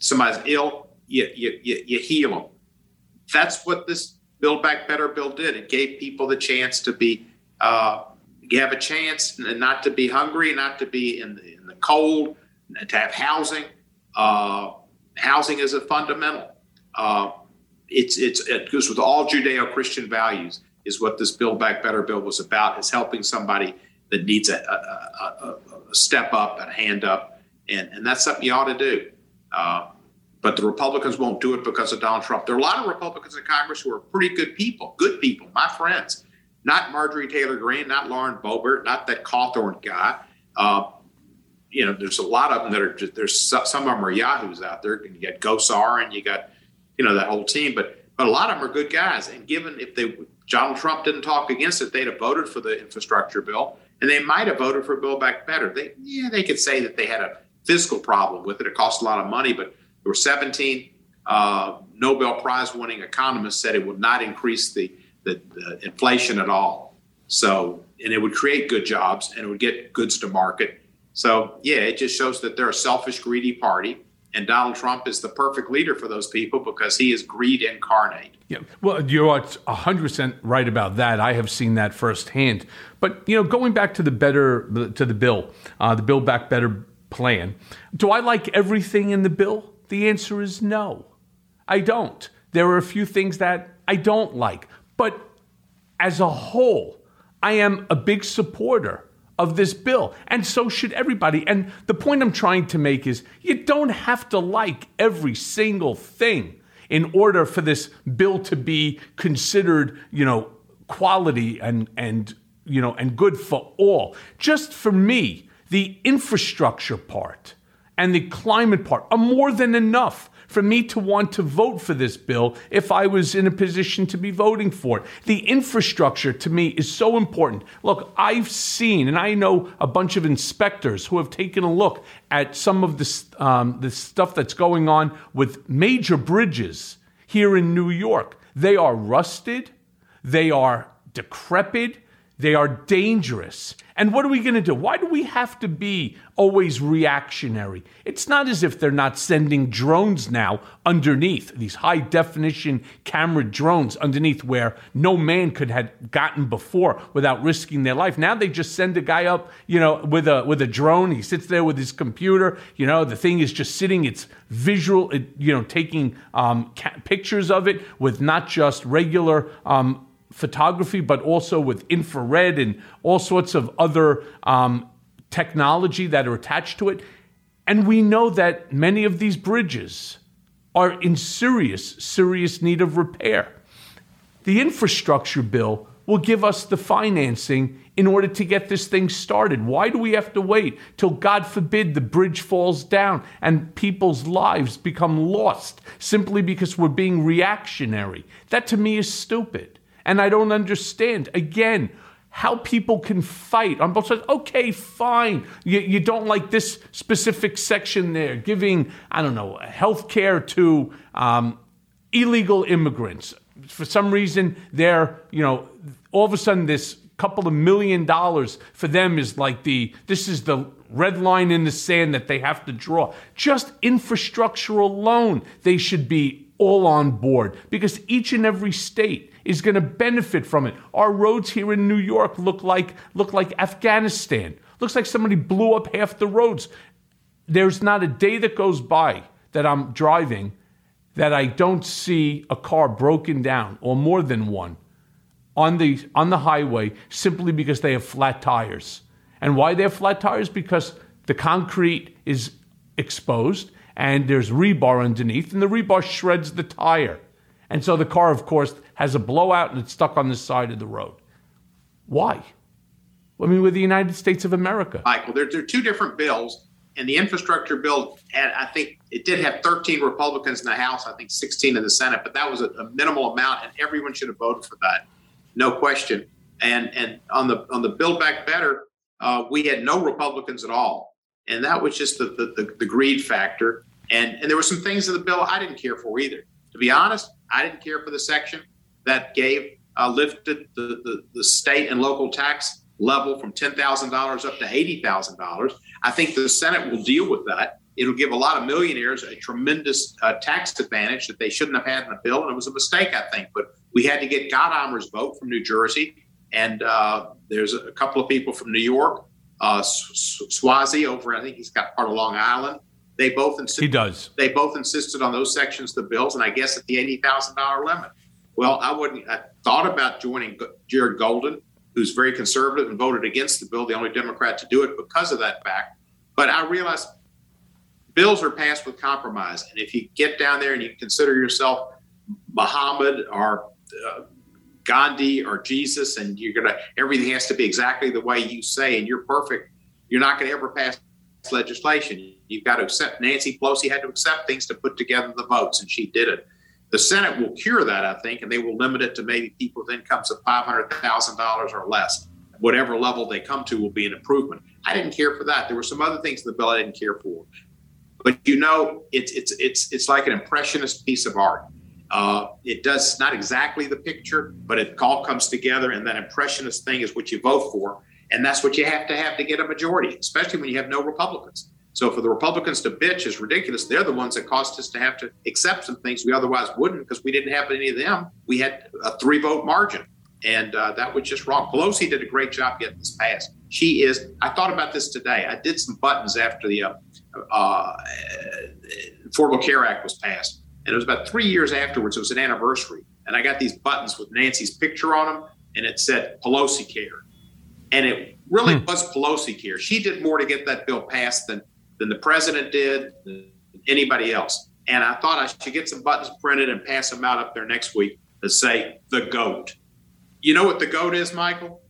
somebody's ill, you heal them. That's what this Build Back Better bill did. It gave people the chance to have a chance and not to be hungry, not to be in the cold, to have housing. Housing is a fundamental. It goes with all Judeo-Christian values is what this Build Back Better bill was about, is helping somebody that needs a step up, a hand up. And that's something you ought to do. But the Republicans won't do it because of Donald Trump. There are a lot of Republicans in Congress who are pretty good people, my friends, not Marjorie Taylor Greene, not Lauren Boebert, not that Cawthorn guy. There's a lot of them that are just, some of them are yahoos out there. And you got Gosar and you got, that whole team, but a lot of them are good guys. And given Donald Trump didn't talk against it, they'd have voted for the infrastructure bill, and they might have voted for Build Back Better. They could say that they had a fiscal problem with it. It cost a lot of money, but there were 17 Nobel Prize winning economists said it would not increase the inflation at all. So, and it would create good jobs and it would get goods to market. So yeah, it just shows that they're a selfish, greedy party. And Donald Trump is the perfect leader for those people because he is greed incarnate. Yeah, well, you are 100% right about that. I have seen that firsthand. But going back to the bill, the Build Back Better plan, do I like everything in the bill? The answer is no, I don't. There are a few things that I don't like, but as a whole, I am a big supporter of this bill, and so should everybody. And the point I'm trying to make is you don't have to like every single thing in order for this bill to be considered, quality and good for all. Just for me, the infrastructure part and the climate part are more than enough for me to want to vote for this bill if I was in a position to be voting for it. The infrastructure to me is so important. Look, I've seen, and I know a bunch of inspectors who have taken a look at some of the stuff that's going on with major bridges here in New York. They are rusted, they are decrepit, they are dangerous. And what are we going to do? Why do we have to be always reactionary? It's not as if they're not sending drones now underneath, these high-definition camera drones underneath where no man could have gotten before without risking their life. Now they just send a guy up, with a drone. He sits there with his computer. You know, the thing is just sitting. It's visual, taking pictures of it with not just regular photography, but also with infrared and all sorts of other technology that are attached to it. And we know that many of these bridges are in serious need of repair. The infrastructure bill will give us the financing in order to get this thing started. Why do we have to wait till, God forbid, the bridge falls down and people's lives become lost simply because we're being reactionary? That to me is stupid. And I don't understand, again, how people can fight on both sides. Okay, fine. You don't like this specific section there, giving, I don't know, health care to illegal immigrants. For some reason, they're, all of a sudden this couple of $1 million for them is like this is the red line in the sand that they have to draw. Just infrastructure alone, they should be all on board because each and every state is going to benefit from it. Our roads here in New York look like Afghanistan. Looks like somebody blew up half the roads. There's not a day that goes by that I'm driving that I don't see a car broken down, or more than one, on the highway simply because they have flat tires. And why they have flat tires? Because the concrete is exposed and there's rebar underneath, and the rebar shreds the tire. And so the car, of course, has a blowout and it's stuck on the side of the road. Why? I mean, we're the United States of America. Michael, there are two different bills, and the infrastructure bill had, I think, it did have 13 Republicans in the House, I think 16 in the Senate, but that was a minimal amount, and everyone should have voted for that, no question. And on the Build Back Better, we had no Republicans at all, and that was just the greed factor. And there were some things in the bill I didn't care for either. To be honest, I didn't care for the section that lifted the state and local tax level from $10,000 up to $80,000. I think the Senate will deal with that. It'll give a lot of millionaires a tremendous tax advantage that they shouldn't have had in a bill, and it was a mistake, I think. But we had to get Gottheimer's vote from New Jersey, and there's a couple of people from New York, Swazi over, I think he's got part of Long Island. They both insisted. He does. They both insisted on those sections of the bills, and I guess at the $80,000 limit. Well, I thought about joining Jared Golden, who's very conservative and voted against the bill, the only Democrat to do it because of that fact. But I realized bills are passed with compromise, and if you get down there and you consider yourself Muhammad or Gandhi or Jesus, and everything has to be exactly the way you say, and you're perfect, you're not going to ever pass legislation. You've got to accept. Nancy Pelosi had to accept things to put together the votes, and she did it. The Senate will cure that, I think, and they will limit it to maybe people with incomes of $500,000 or less. Whatever level they come to will be an improvement. I didn't care for that. There were some other things in the bill I didn't care for, but it's like an impressionist piece of art. It does not exactly the picture, but it all comes together, and that impressionist thing is what you vote for. And that's what you have to get a majority, especially when you have no Republicans. So for the Republicans to bitch is ridiculous. They're the ones that caused us to have to accept some things we otherwise wouldn't because we didn't have any of them. We had a 3-vote margin, and that was just wrong. Pelosi did a great job getting this passed. I thought about this today. I did some buttons after the Affordable Care Act was passed, and it was about 3 years afterwards. It was an anniversary, and I got these buttons with Nancy's picture on them, and it said Pelosi Care. And it really was Pelosi Care. She did more to get that bill passed than the president did, than anybody else. And I thought I should get some buttons printed and pass them out up there next week that say the GOAT. You know what the GOAT is, Michael?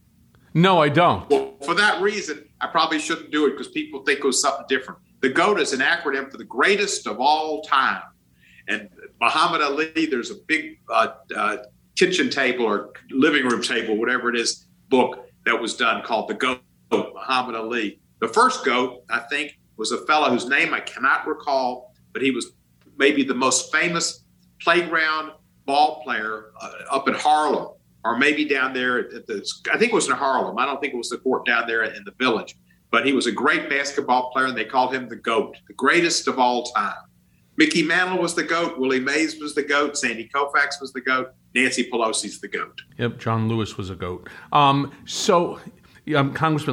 No, I don't. Well, for that reason, I probably shouldn't do it because people think it was something different. The GOAT is an acronym for the greatest of all time. And Muhammad Ali, there's a big kitchen table or living room table, whatever it is, book that was done called The Goat, Muhammad Ali. The first goat, I think, was a fellow whose name I cannot recall, but he was maybe the most famous playground ball player up in Harlem, or maybe down there at the, I think it was in Harlem. I don't think it was the court down there in the village, but he was a great basketball player and they called him the GOAT, the greatest of all time. Mickey Mantle was the GOAT. Willie Mays was the GOAT. Sandy Koufax was the GOAT. Nancy Pelosi's the GOAT. Yep, John Lewis was a GOAT. Congressman,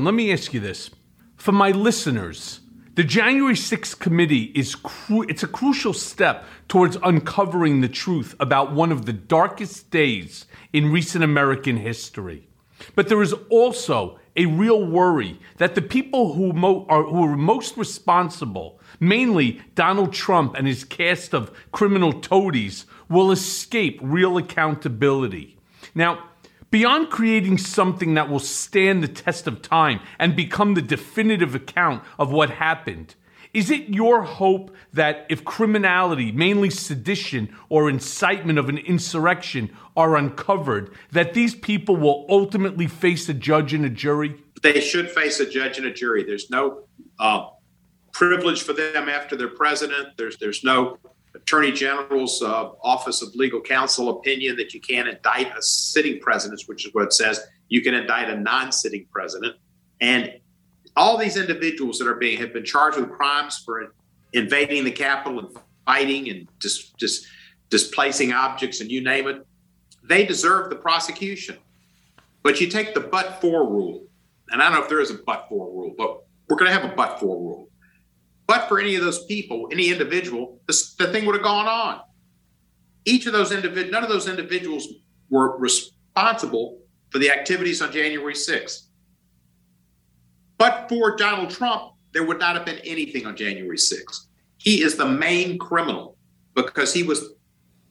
let me ask you this. For my listeners, the January 6th committee is it's a crucial step towards uncovering the truth about one of the darkest days in recent American history. But there is also a real worry that the people who are most responsible, mainly Donald Trump and his cast of criminal toadies, will escape real accountability. Now, beyond creating something that will stand the test of time and become the definitive account of what happened, is it your hope that if criminality, mainly sedition or incitement of an insurrection, are uncovered, that these people will ultimately face a judge and a jury? They should face a judge and a jury. There's no privilege for them after their president. There's no Attorney General's Office of Legal Counsel opinion that you can't indict a sitting president, which is what it says. You can indict a non-sitting president. And all these individuals that have been charged with crimes for invading the Capitol and fighting and displacing objects and you name it, they deserve the prosecution. But you take the but-for rule, and I don't know if there is a but-for rule, but we're going to have a but-for rule. But for any of those people, any individual, the thing would have gone on. None of those individuals were responsible for the activities on January 6th. But for Donald Trump, there would not have been anything on January 6th. He is the main criminal because he was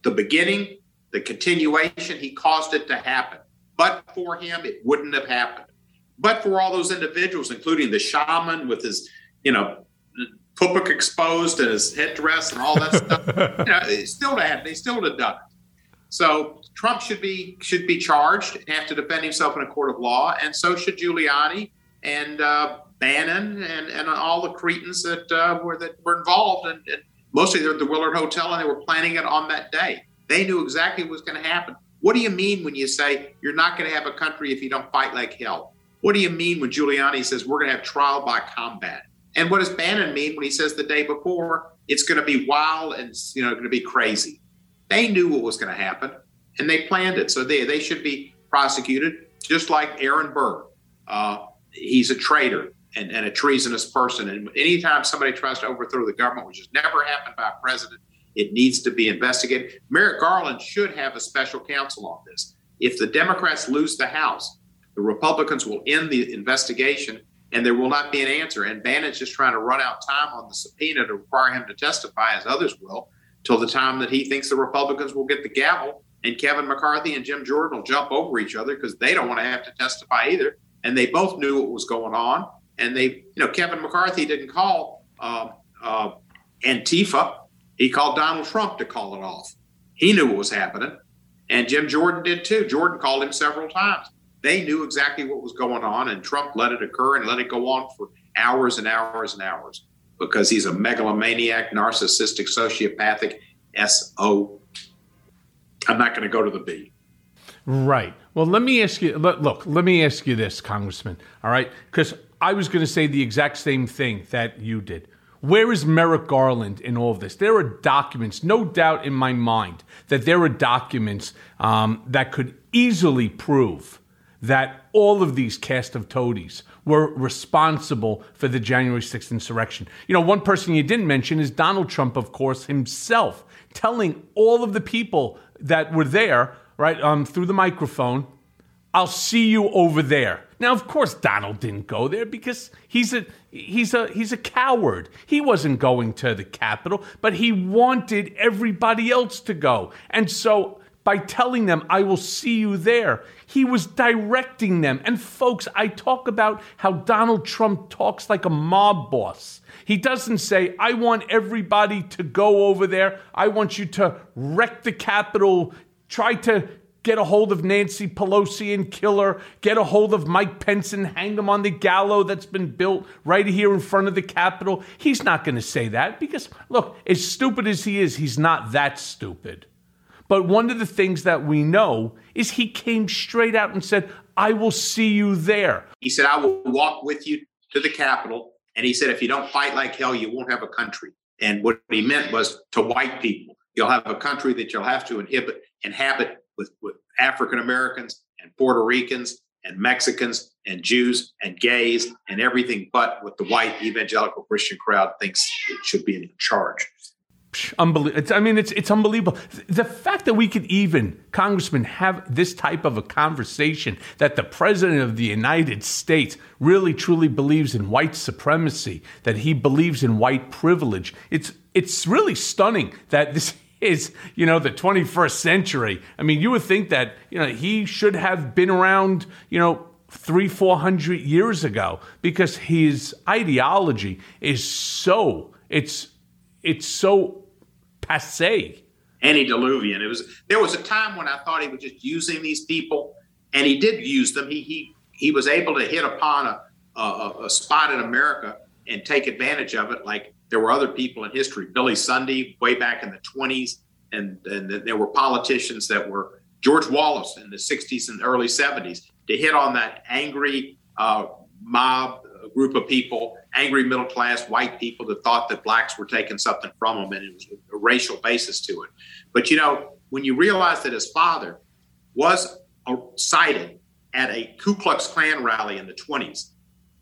the beginning, the continuation. He caused it to happen. But for him, it wouldn't have happened. But for all those individuals, including the shaman with his, pupuk exposed and his headdress and all that stuff. They still would have done it. So Trump should be charged and have to defend himself in a court of law, and so should Giuliani and Bannon and all the cretins that were involved. And mostly they're at the Willard Hotel, and they were planning it on that day. They knew exactly what was going to happen. What do you mean when you say you're not going to have a country if you don't fight like hell? What do you mean when Giuliani says we're going to have trial by combat? And what does Bannon mean when he says the day before, it's going to be wild and, going to be crazy? They knew what was going to happen, and they planned it. So they should be prosecuted, just like Aaron Burr. He's a traitor and a treasonous person. And anytime somebody tries to overthrow the government, which has never happened by a president, it needs to be investigated. Merrick Garland should have a special counsel on this. If the Democrats lose the House, the Republicans will end the investigation, and there will not be an answer. And Bannon's just trying to run out time on the subpoena to require him to testify, as others will, till the time that he thinks the Republicans will get the gavel, and Kevin McCarthy and Jim Jordan will jump over each other because they don't want to have to testify either. And they both knew what was going on. And they, Kevin McCarthy didn't call Antifa. He called Donald Trump to call it off. He knew what was happening. And Jim Jordan did too. Jordan called him several times. They knew exactly what was going on, and Trump let it occur and let it go on for hours and hours and hours because he's a megalomaniac, narcissistic, sociopathic S.O. I'm not going to go to the B. Right. Well, let me ask you this, Congressman, all right? Because I was going to say the exact same thing that you did. Where is Merrick Garland in all of this? There are documents, no doubt in my mind, that there are documents that could easily prove that all of these cast of toadies were responsible for the January 6th insurrection. One person you didn't mention is Donald Trump, of course, himself, telling all of the people that were there, right, through the microphone, I'll see you over there. Now, of course, Donald didn't go there because he's a coward. He wasn't going to the Capitol, but he wanted everybody else to go. And so by telling them, I will see you there. He was directing them. And folks, I talk about how Donald Trump talks like a mob boss. He doesn't say, I want everybody to go over there. I want you to wreck the Capitol, try to get a hold of Nancy Pelosi and kill her, get a hold of Mike Pence and hang him on the gallows that's been built right here in front of the Capitol. He's not going to say that because, look, as stupid as he is, he's not that stupid. But one of the things that we know is he came straight out and said, I will see you there. He said, I will walk with you to the Capitol. And he said, if you don't fight like hell, you won't have a country. And what he meant was to white people. You'll have a country that you'll have to inhabit with African Americans and Puerto Ricans and Mexicans and Jews and gays and everything but what the white evangelical Christian crowd thinks it should be in charge. Unbelievable. I mean, it's unbelievable. The fact that we could even, Congressman, have this type of a conversation, that the president of the United States really truly believes in white supremacy, that he believes in white privilege. It's really stunning that this is, you know, the 21st century. I mean, you would think that, you know, he should have been around, you know, 300-400 years ago, because his ideology is so, it's so passé. Antediluvian. There was a time when I thought he was just using these people, and he did use them. He was able to hit upon a spot in America and take advantage of it. Like there were other people in history, Billy Sunday, way back in the 1920s, and there were politicians that were George Wallace in the 1960s and early 1970s to hit on that angry mob group of people, angry middle class white people that thought that blacks were taking something from them, and it was a racial basis to it. But, you know, when you realize that his father was cited at a Ku Klux Klan rally in the 1920s,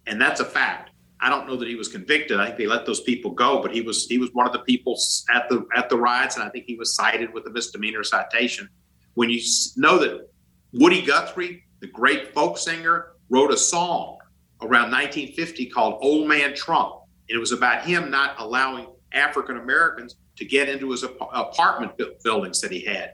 and that's a fact. I don't know that he was convicted. I think they let those people go, but he was one of the people at the riots, and I think he was cited with a misdemeanor citation. When you know that Woody Guthrie, the great folk singer, wrote a song around 1950 called Old Man Trump. And it was about him not allowing African-Americans to get into his apartment buildings that he had.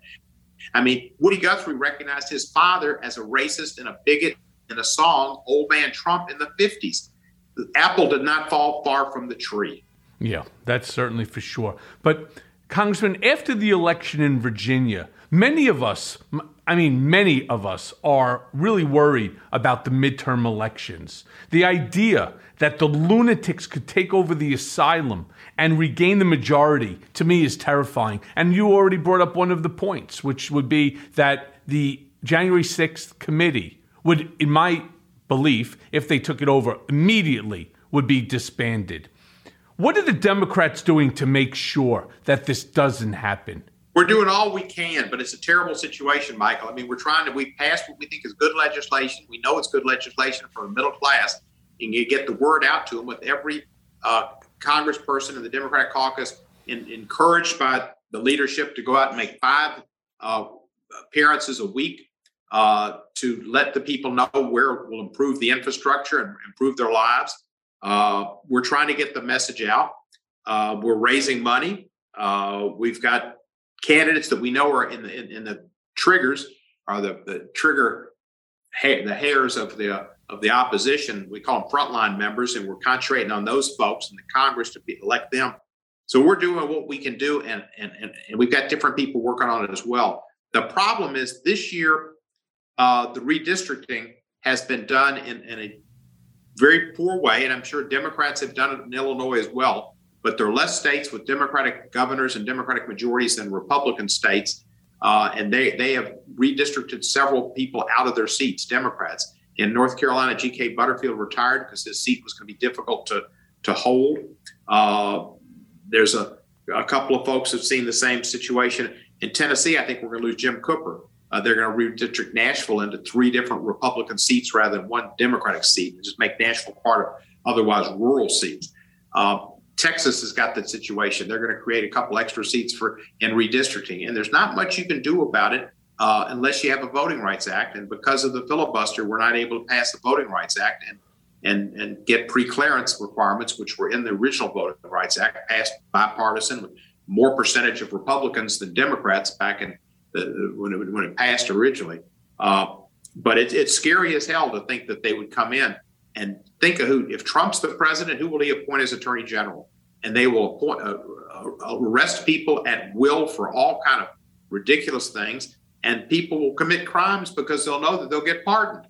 I mean, Woody Guthrie recognized his father as a racist and a bigot in a song, Old Man Trump, in the 1950s. The apple did not fall far from the tree. Yeah, that's certainly for sure. But Congressman, after the election in Virginia, many of us are really worried about the midterm elections. The idea that the lunatics could take over the asylum and regain the majority, to me, is terrifying. And you already brought up one of the points, which would be that the January 6th committee would, in my belief, if they took it over immediately, would be disbanded. What are the Democrats doing to make sure that this doesn't happen? We're doing all we can, but it's a terrible situation, Michael. I mean, we passed what we think is good legislation. We know it's good legislation for the middle class, and you get the word out to them with every congressperson in the Democratic caucus encouraged by the leadership to go out and make 5 appearances a week to let the people know where it will improve the infrastructure and improve their lives. We're trying to get the message out. We're raising money. We've got candidates that we know are in the triggers, are the trigger, the hairs of the opposition. We call them frontline members, and we're concentrating on those folks in the Congress to elect them. So we're doing what we can do, and we've got different people working on it as well. The problem is this year, the redistricting has been done in a very poor way, and I'm sure Democrats have done it in Illinois as well. But there are less states with Democratic governors and Democratic majorities than Republican states. And they have redistricted several people out of their seats, Democrats. In North Carolina, G.K. Butterfield retired because his seat was going to be difficult to hold. There's a couple of folks who've seen the same situation. In Tennessee, I think we're going to lose Jim Cooper. They're going to redistrict Nashville into 3 different Republican seats rather than 1 Democratic seat, and just make Nashville part of otherwise rural seats. Texas has got that situation. They're going to create a couple extra seats in redistricting. And there's not much you can do about it unless you have a Voting Rights Act. And because of the filibuster, we're not able to pass the Voting Rights Act and get preclearance requirements, which were in the original Voting Rights Act, passed bipartisan with more percentage of Republicans than Democrats back in when it passed originally. But it's scary as hell to think that they would come in and think of who, if Trump's the president, who will he appoint as attorney general? And they will appoint, arrest people at will for all kind of ridiculous things. And people will commit crimes because they'll know that they'll get pardoned.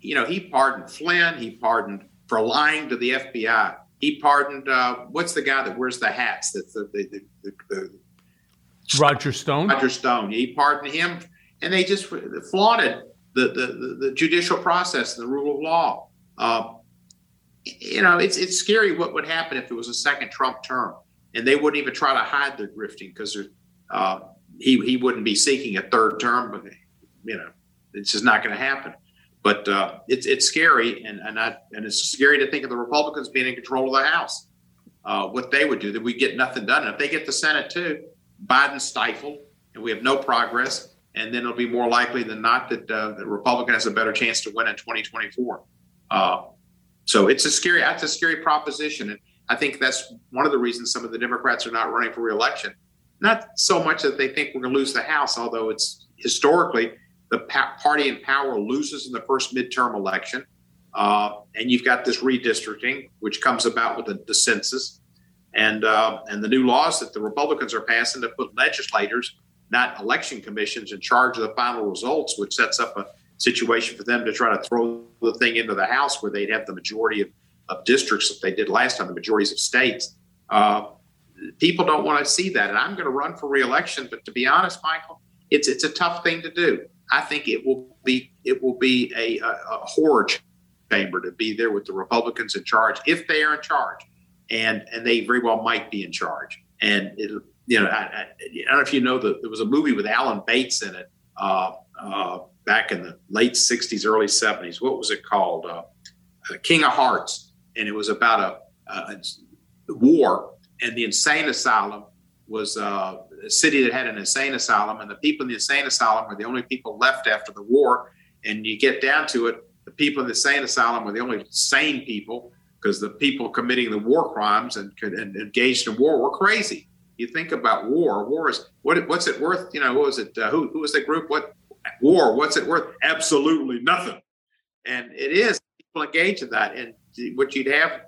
You know, he pardoned Flynn. He pardoned for lying to the FBI. He pardoned, what's the guy that wears the hats? That's the Roger Stone. Roger Stone. He pardoned him. And they just flaunted the judicial process and the rule of law. You know, it's scary what would happen if it was a second Trump term. And they wouldn't even try to hide their grifting because he wouldn't be seeking a third term. But, you know, it's just not going to happen. But it's scary, and it's scary to think of the Republicans being in control of the House. What they would do, that we get nothing done. And if they get the Senate too, Biden's stifled, and we have no progress. And then it'll be more likely than not that the Republican has a better chance to win in 2024. So that's a scary proposition. And I think that's one of the reasons some of the Democrats are not running for reelection. Not so much that they think we're going to lose the House, although it's historically the party in power loses in the first midterm election. And you've got this redistricting, which comes about with the census and the new laws that the Republicans are passing to put legislators, not election commissions, in charge of the final results, which sets up a situation for them to try to throw the thing into the House where they'd have the majority of districts that they did last time, the majorities of states. People don't want to see that. And I'm going to run for reelection. But to be honest, Michael, it's a tough thing to do. I think it will be a horror chamber to be there with the Republicans in charge, if they are in charge, and they very well might be in charge. And I don't know if you know that there was a movie with Alan Bates in it back in the late '60s, early '70s. What was it called? King of Hearts, and it was about a war, and the insane asylum was a city that had an insane asylum, and the people in the insane asylum were the only people left after the war. And you get down to it, the people in the insane asylum were the only sane people because the people committing the war crimes and engaged in war were crazy. You think about war. War is, what's it worth? You know, what was it? Who was the group? What war? What's it worth? Absolutely nothing. And it is. People engage in that. And what you'd have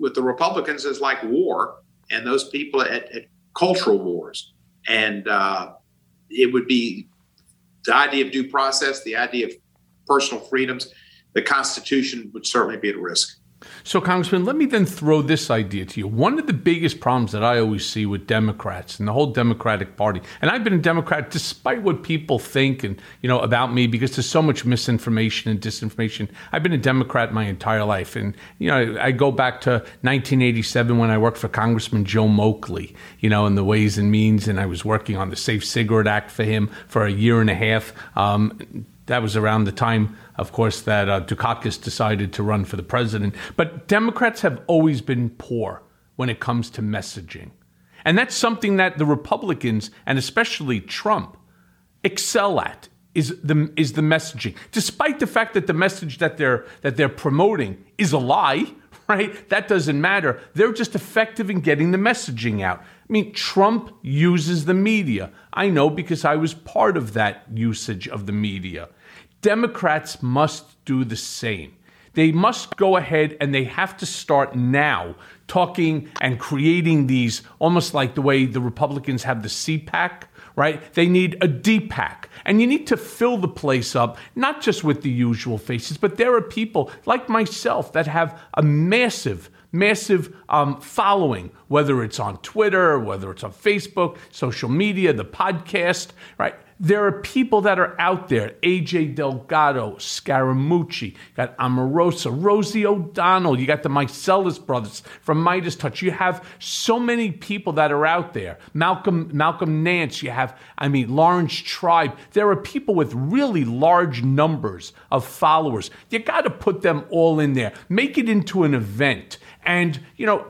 with the Republicans is like war, and those people at cultural wars. And it would be the idea of due process, the idea of personal freedoms. The Constitution would certainly be at risk. So, Congressman, let me then throw this idea to you. One of the biggest problems that I always see with Democrats and the whole Democratic Party, and I've been a Democrat despite what people think and about me, because there's so much misinformation and disinformation. I've been a Democrat my entire life. And, I go back to 1987 when I worked for Congressman Joe Moakley, in the Ways and Means. And I was working on the Safe Cigarette Act for him for a year and a half. That was around the time, of course, that Dukakis decided to run for the president. But Democrats have always been poor when it comes to messaging. And that's something that the Republicans, and especially Trump, excel at, is the messaging. Despite the fact that the message that they're promoting is a lie, right? That doesn't matter. They're just effective in getting the messaging out. I mean, Trump uses the media. I know because I was part of that usage of the media. Democrats must do the same. They must go ahead and they have to start now talking and creating these, almost like the way the Republicans have the CPAC, right? They need a DPAC. And you need to fill the place up, not just with the usual faces, but there are people like myself that have a massive following, whether it's on Twitter, whether it's on Facebook, social media, the podcast, right? There are people that are out there, AJ Delgado, Scaramucci, got Omarosa, Rosie O'Donnell, you got the Mycelis brothers from Midas Touch. You have so many people that are out there. Malcolm Nance, you have, Lawrence Tribe. There are people with really large numbers of followers. You got to put them all in there. Make it into an event and,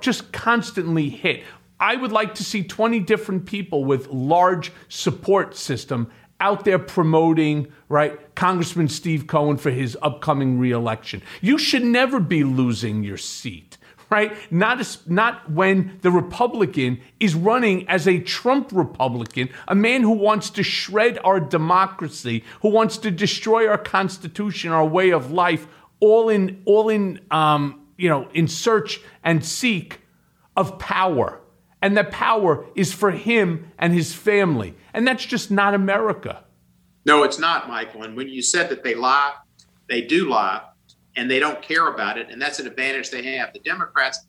just constantly hit. I would like to see 20 different people with large support system out there promoting, right, Congressman Steve Cohen for his upcoming reelection. You should never be losing your seat, right? Not when the Republican is running as a Trump Republican, a man who wants to shred our democracy, who wants to destroy our Constitution, our way of life, all in search and seek of power. And that power is for him and his family. And that's just not America. No, it's not, Michael. And when you said that they lie, they do lie, and they don't care about it. And that's an advantage they have. The Democrats,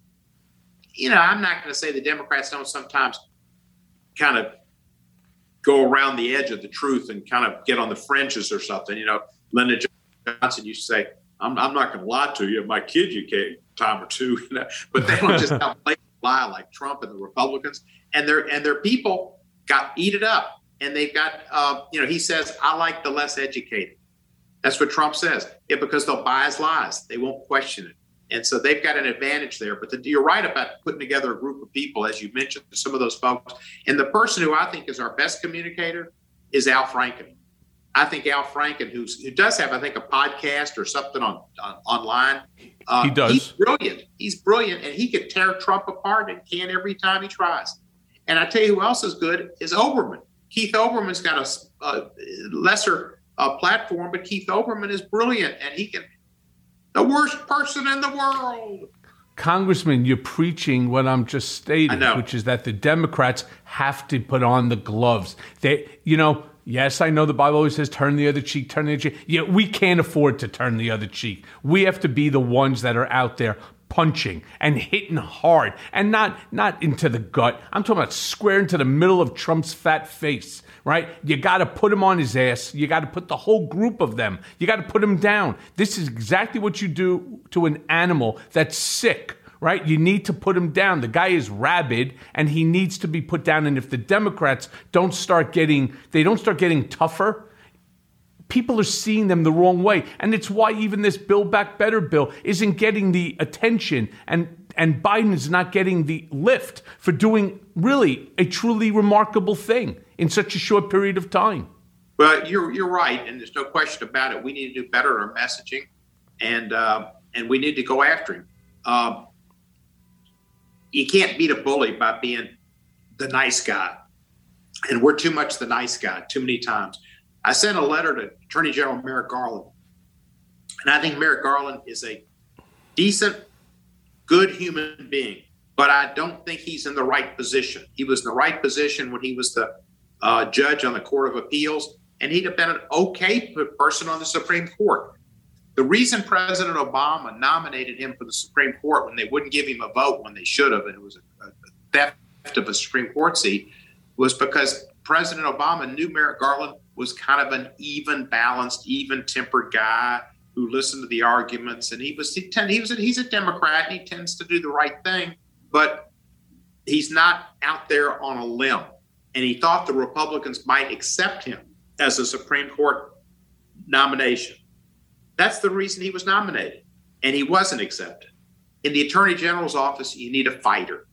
I'm not going to say the Democrats don't sometimes kind of go around the edge of the truth and kind of get on the fringes or something. Lyndon Johnson used to say, I'm not going to lie to you. My kid, you can't time or two. But they don't just lie like Trump and the Republicans. And their people got eat it up. And they've got, he says, I like the less educated. That's what Trump says. Yeah, because they'll buy his lies. They won't question it. And so they've got an advantage there. But you're right about putting together a group of people, as you mentioned, some of those folks. And the person who I think is our best communicator is Al Franken. I think Al Franken, who does have, I think, a podcast or something on online. He does. He's brilliant. And he can tear Trump apart, and can every time he tries. And I tell you who else is good is Oberman. Keith Oberman's got a lesser platform, but Keith Oberman is brilliant, and he can, the worst person in the world. Congressman, you're preaching what I'm just stating, which is that the Democrats have to put on the gloves. They, yes, I know the Bible always says turn the other cheek, turn the other cheek. Yeah, we can't afford to turn the other cheek. We have to be the ones that are out there punching and hitting hard, and not into the gut. I'm talking about square into the middle of Trump's fat face, right? You got to put him on his ass. You got to put the whole group of them. You got to put him down. This is exactly what you do to an animal that's sick, right? You need to put him down. The guy is rabid, and he needs to be put down. And if the Democrats don't start getting tougher, people are seeing them the wrong way. And it's why even this Build Back Better bill isn't getting the attention, and Biden's not getting the lift for doing really a truly remarkable thing in such a short period of time. Well, you're right, and there's no question about it. We need to do better at our messaging, and we need to go after him. You can't beat a bully by being the nice guy. And we're too much the nice guy too many times. I sent a letter to Attorney General Merrick Garland, and I think Merrick Garland is a decent, good human being, but I don't think he's in the right position. He was in the right position when he was the judge on the Court of Appeals, and he'd have been an okay person on the Supreme Court. The reason President Obama nominated him for the Supreme Court when they wouldn't give him a vote when they should have, and it was a theft of a Supreme Court seat, was because President Obama knew Merrick Garland was kind of an even, balanced, even-tempered guy who listened to the arguments, and he's a Democrat, and he tends to do the right thing, but he's not out there on a limb. And he thought the Republicans might accept him as a Supreme Court nomination. That's the reason he was nominated, and he wasn't accepted. In the Attorney General's office, you need a fighter.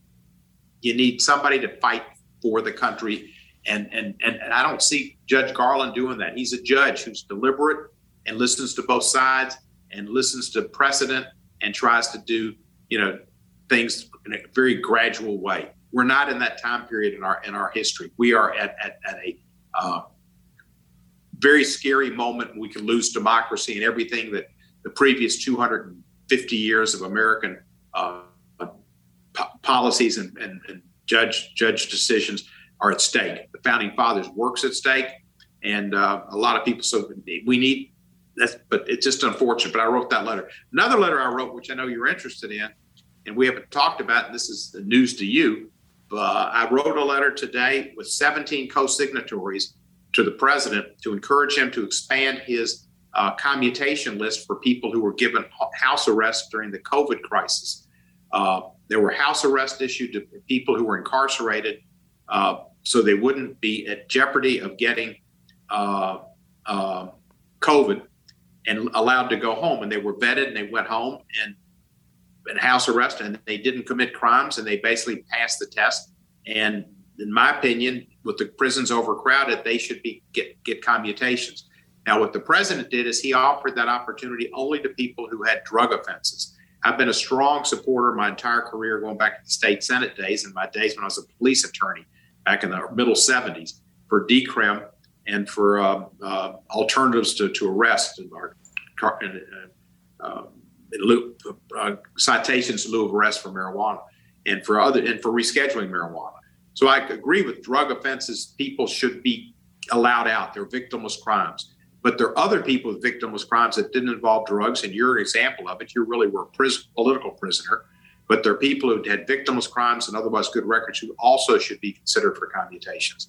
You need somebody to fight for the country. And I don't see Judge Garland doing that. He's a judge who's deliberate and listens to both sides and listens to precedent and tries to do, things in a very gradual way. We're not in that time period in our history. We are at a very scary moment when we can lose democracy and everything that the previous 250 years of American policies and judge decisions are at stake. The founding fathers' work's at stake, and a lot of people. So we need that, but it's just unfortunate. But I wrote that letter. Another letter I wrote, which I know you're interested in, and we haven't talked about, and this is the news to you. I wrote a letter today with 17 co-signatories to the president to encourage him to expand his commutation list for people who were given house arrest during the COVID crisis. There were house arrests issued to people who were incarcerated, so they wouldn't be at jeopardy of getting COVID, and allowed to go home. And they were vetted, and they went home and house arrested, and they didn't commit crimes, and they basically passed the test. And in my opinion, with the prisons overcrowded, they should get commutations. Now, what the president did is he offered that opportunity only to people who had drug offenses. I've been a strong supporter my entire career, going back to the state Senate days and my days when I was a police attorney back in the middle 70s, for decrim and for alternatives to arrest and citations in lieu of arrest for marijuana and for rescheduling marijuana. So I agree with drug offenses. People should be allowed out. They're victimless crimes. But there are other people with victimless crimes that didn't involve drugs, and you're an example of it. You really were a political prisoner. But there are people who had victimless crimes and otherwise good records who also should be considered for commutations.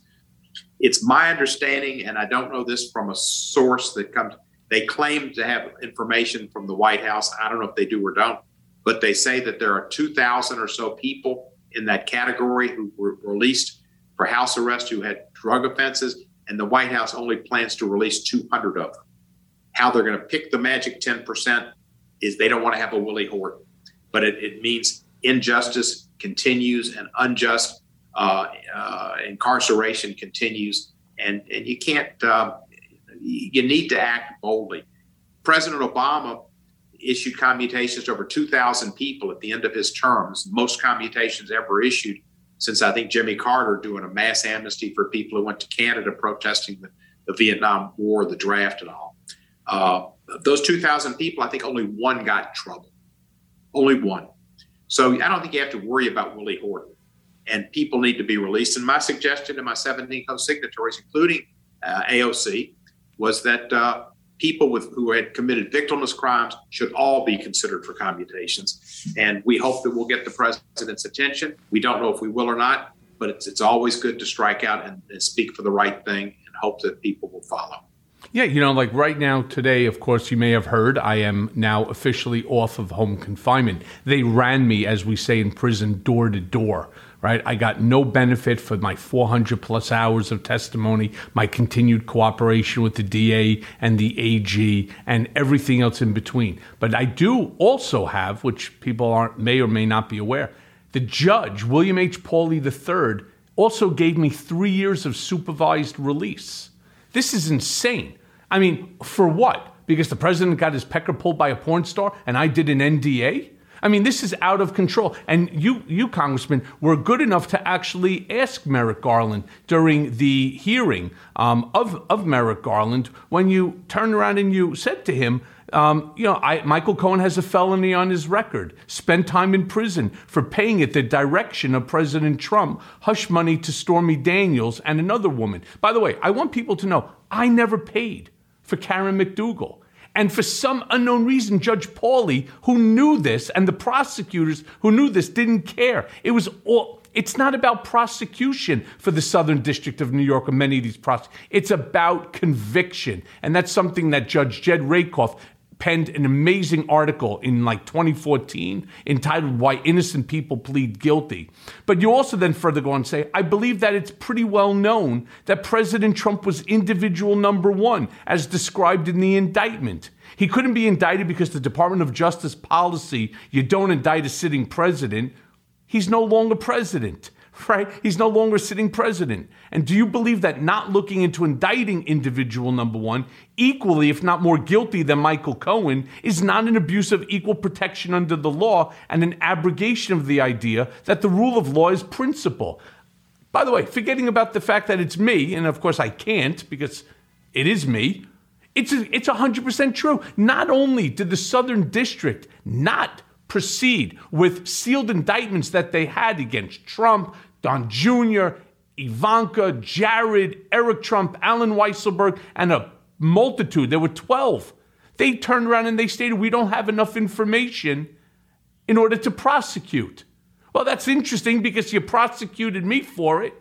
It's my understanding, and I don't know this from a source that comes, they claim to have information from the White House. I don't know if they do or don't, but they say that there are 2,000 or so people in that category who were released for house arrest who had drug offenses. And the White House only plans to release 200 of them. How they're going to pick the magic 10% is they don't want to have a Willie Horton. But it means injustice continues and unjust incarceration continues. And you can't, you need to act boldly. President Obama issued commutations to over 2,000 people at the end of his terms, most commutations ever issued since I think Jimmy Carter, doing a mass amnesty for people who went to Canada protesting the Vietnam War, the draft and all. Those 2,000 people, I think only one got in trouble, only one. So I don't think you have to worry about Willie Horton, and people need to be released. And my suggestion to my 17 co-signatories, including AOC, was that people who had committed victimless crimes should all be considered for commutations. And we hope that we'll get the president's attention. We don't know if we will or not, but it's always good to strike out and speak for the right thing and hope that people will follow. Yeah, like right now, today, of course, you may have heard, I am now officially off of home confinement. They ran me, as we say in prison, door to door. Right, I got no benefit for my 400 plus hours of testimony, my continued cooperation with the DA and the AG and everything else in between. But I do also have, which people may or may not be aware, the judge, William H. Pauley III, also gave me 3 years of supervised release. This is insane. I mean, for what? Because the president got his pecker pulled by a porn star and I did an NDA? I mean, this is out of control. And you, Congressman, were good enough to actually ask Merrick Garland during the hearing of Merrick Garland, when you turned around and you said to him, Michael Cohen has a felony on his record, spent time in prison for paying at the direction of President Trump hush money to Stormy Daniels and another woman. By the way, I want people to know I never paid for Karen McDougal. And for some unknown reason, Judge Pauley, who knew this, and the prosecutors who knew this, didn't care. It's not about prosecution for the Southern District of New York or many of these prosecutors. It's about conviction. And that's something that Judge Jed Rakoff penned an amazing article in 2014 entitled Why Innocent People Plead Guilty. But you also then further go on and say, I believe that it's pretty well known that President Trump was individual number one, as described in the indictment. He couldn't be indicted because the Department of Justice policy, you don't indict a sitting president. He's no longer president. Right? He's no longer sitting president. And do you believe that not looking into indicting individual number one, equally, if not more guilty than Michael Cohen, is not an abuse of equal protection under the law and an abrogation of the idea that the rule of law is principle? By the way, forgetting about the fact that it's me, and of course I can't because it is me, it's 100% true. Not only did the Southern District not proceed with sealed indictments that they had against Trump, Don Jr., Ivanka, Jared, Eric Trump, Alan Weisselberg, and a multitude. There were 12. They turned around and they stated, we don't have enough information in order to prosecute. Well, that's interesting because you prosecuted me for it.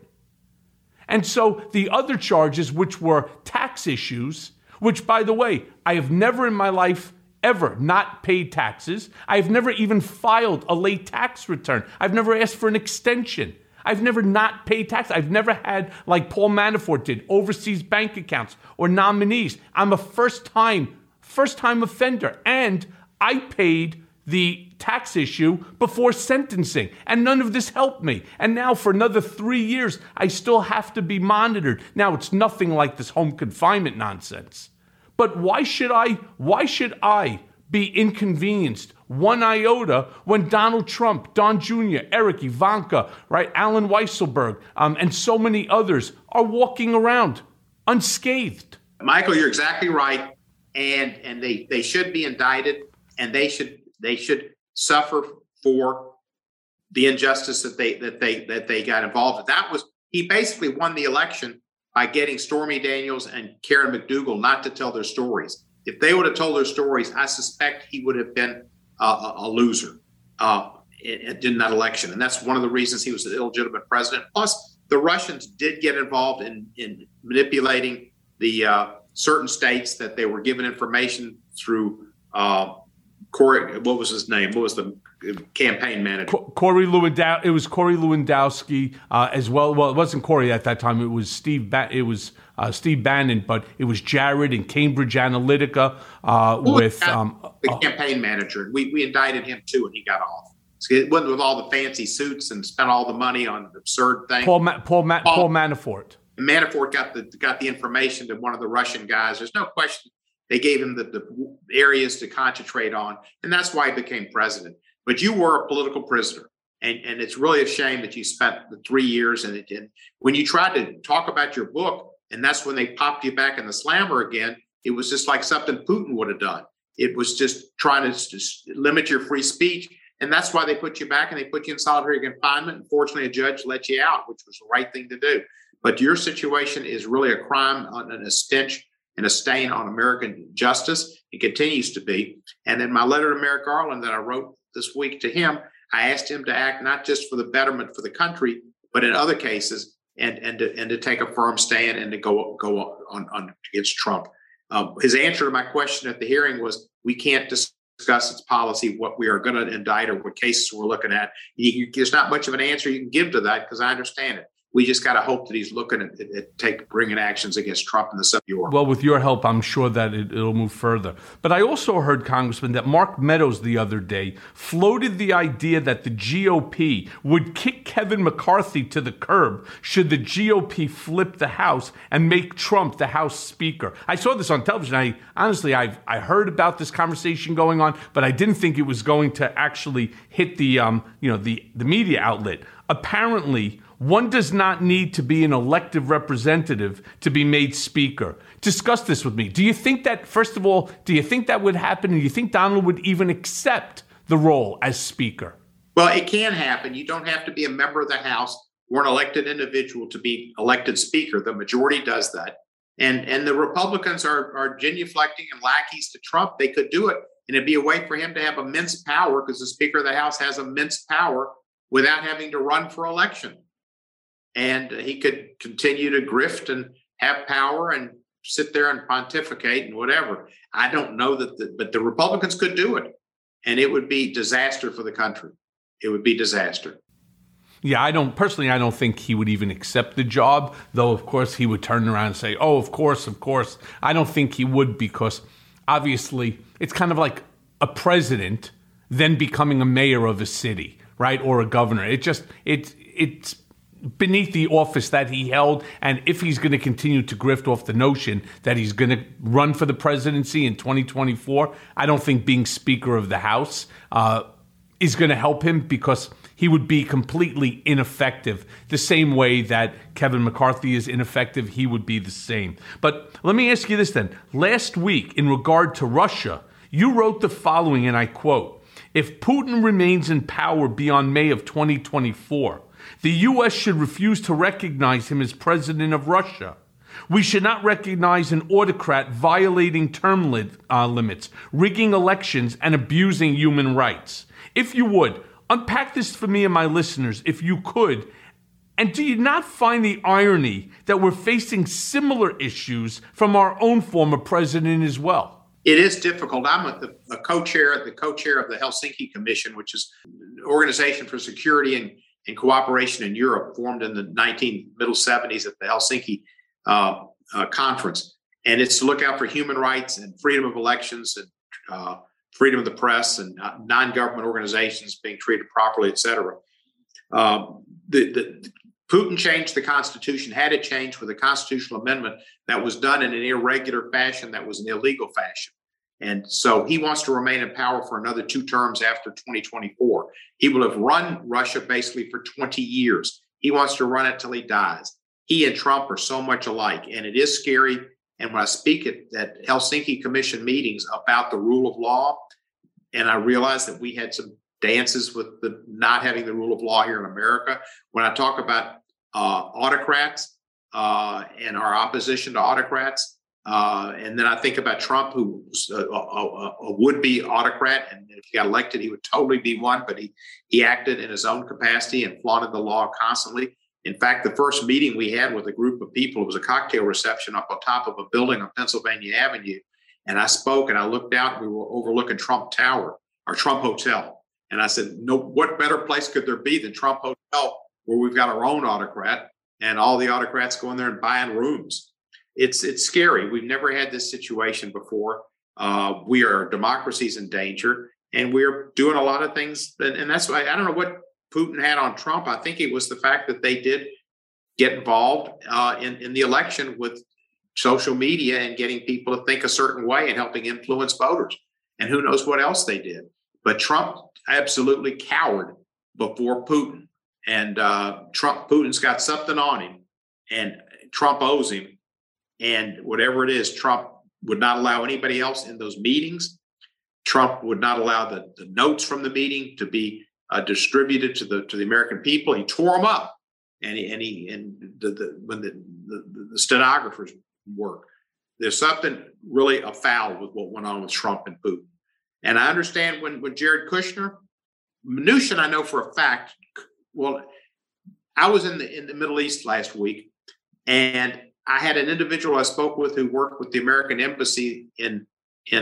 And so the other charges, which were tax issues, which, by the way, I have never in my life ever not paid taxes. I've never even filed a late tax return. I've never asked for an extension. I've never not paid tax. I've never had, like Paul Manafort did, overseas bank accounts or nominees. I'm a first-time offender. And I paid the tax issue before sentencing. And none of this helped me. And now for another 3 years, I still have to be monitored. Now, it's nothing like this home confinement nonsense. But why should I be inconvenienced? one iota when Donald Trump, Don Jr., Eric, Ivanka, right, Alan Weisselberg, and so many others are walking around unscathed. Michael, you're exactly right. And they should be indicted, and they should suffer for the injustice that they got involved in. That was, he basically won the election by getting Stormy Daniels and Karen McDougal not to tell their stories. If they would have told their stories, I suspect he would have been a loser in that election. And that's one of the reasons he was an illegitimate president. Plus, the Russians did get involved in manipulating the certain states that they were given information through Corey, what was his name? What was the campaign manager? Corey Lewandowski. It was Corey Lewandowski as well. Well, it wasn't Corey at that time. It was Steve Bannon, but it was Jared and Cambridge Analytica the campaign manager. We indicted him too, and he got off. It wasn't with all the fancy suits and spent all the money on absurd things. Paul Manafort. Manafort got the information to one of the Russian guys. There's no question. They gave him the areas to concentrate on, and that's why he became president. But you were a political prisoner, and it's really a shame that you spent the 3 years. And when you tried to talk about your book, and that's when they popped you back in the slammer again, it was just like something Putin would have done. It was just trying to just limit your free speech, and that's why they put you back, and they put you in solitary confinement. And fortunately, a judge let you out, which was the right thing to do. But your situation is really a crime and a stench and a stain on American justice. It continues to be. And in my letter to Merrick Garland that I wrote this week to him, I asked him to act not just for the betterment for the country, but in other cases, and to take a firm stand and to go on against Trump. His answer to my question at the hearing was, we can't discuss its policy, what we are going to indict or what cases we're looking at. There's not much of an answer you can give to that because I understand it. We just got to hope that he's looking at bringing actions against Trump in the Senate. Well, with your help, I'm sure that it'll move further. But I also heard, Congressman, that Mark Meadows the other day floated the idea that the GOP would kick Kevin McCarthy to the curb should the GOP flip the House and make Trump the House Speaker. I saw this on television. I heard about this conversation going on, but I didn't think it was going to actually hit the media outlet. Apparently, one does not need to be an elective representative to be made speaker. Discuss this with me. Do you think that, first of all, would happen? And do you think Donald would even accept the role as speaker? Well, it can happen. You don't have to be a member of the House or an elected individual to be elected speaker. The majority does that. And the Republicans are genuflecting and lackeys to Trump. They could do it. And it'd be a way for him to have immense power because the Speaker of the House has immense power without having to run for election. And he could continue to grift and have power and sit there and pontificate and whatever. I don't know but the Republicans could do it. And it would be disaster for the country. It would be disaster. Yeah, I don't think he would even accept the job, though, of course, he would turn around and say, oh, of course. I don't think he would because obviously it's kind of like a president then becoming a mayor of a city, right? Or a governor. It's beneath the office that he held. And if he's going to continue to grift off the notion that he's going to run for the presidency in 2024, I don't think being Speaker of the House is going to help him because he would be completely ineffective. The same way that Kevin McCarthy is ineffective, he would be the same. But let me ask you this then. Last week, in regard to Russia, you wrote the following, and I quote, "If Putin remains in power beyond May of 2024, the U.S. should refuse to recognize him as president of Russia. We should not recognize an autocrat violating term limits, rigging elections, and abusing human rights." If you would, unpack this for me and my listeners, if you could. And do you not find the irony that we're facing similar issues from our own former president as well? It is difficult. I'm the co-chair of the Helsinki Commission, which is an organization for security and cooperation in Europe, formed in the middle 70s at the Helsinki conference. And it's to look out for human rights and freedom of elections and freedom of the press and non-government organizations being treated properly, et cetera. Putin changed the Constitution, had it changed with a constitutional amendment that was done in an irregular fashion, that was an illegal fashion. And so he wants to remain in power for another two terms after 2024. He will have run Russia basically for 20 years. He wants to run it till he dies. He and Trump are so much alike, and it is scary. And when I speak at Helsinki Commission meetings about the rule of law, and I realized that we had some dances with the not having the rule of law here in America. When I talk about autocrats and our opposition to autocrats, and then I think about Trump, who was a would-be autocrat, and if he got elected, he would totally be one, but he acted in his own capacity and flaunted the law constantly. In fact, the first meeting we had with a group of people, it was a cocktail reception up on top of a building on Pennsylvania Avenue, and I spoke, and I looked out, and we were overlooking Trump Tower, or Trump Hotel, and I said, "No, what better place could there be than Trump Hotel, where we've got our own autocrat, and all the autocrats go in there and buying rooms?" It's scary. We've never had this situation before. We are democracies in danger, and we're doing a lot of things. And that's why I don't know what Putin had on Trump. I think it was the fact that they did get involved in the election with social media and getting people to think a certain way and helping influence voters. And who knows what else they did. But Trump absolutely cowered before Putin. And Putin's got something on him, and Trump owes him. And whatever it is, Trump would not allow anybody else in those meetings. Trump would not allow the notes from the meeting to be distributed to the American people. He tore them up, and when the stenographers work. There's something really afoul with what went on with Trump and Putin. And I understand when Jared Kushner, Mnuchin, I know for a fact. Well, I was in the Middle East last week, and I had an individual I spoke with who worked with the American embassy in he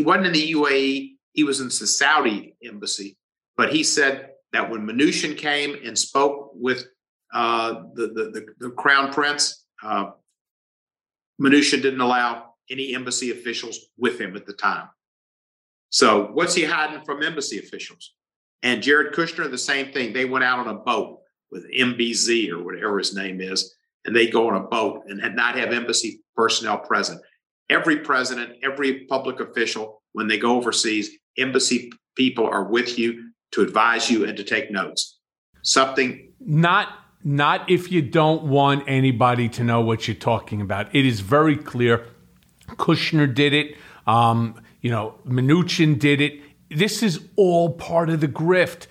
wasn't in the UAE, he was in the Saudi embassy, but he said that when Mnuchin came and spoke with the crown prince, Mnuchin didn't allow any embassy officials with him at the time. So what's he hiding from embassy officials? And Jared Kushner, the same thing. They went out on a boat with MBZ or whatever his name is. And they go on a boat and not have embassy personnel present. Every president, every public official, when they go overseas, embassy people are with you to advise you and to take notes. Something not if you don't want anybody to know what you're talking about. It is very clear. Kushner did it. Mnuchin did it. This is all part of the grift.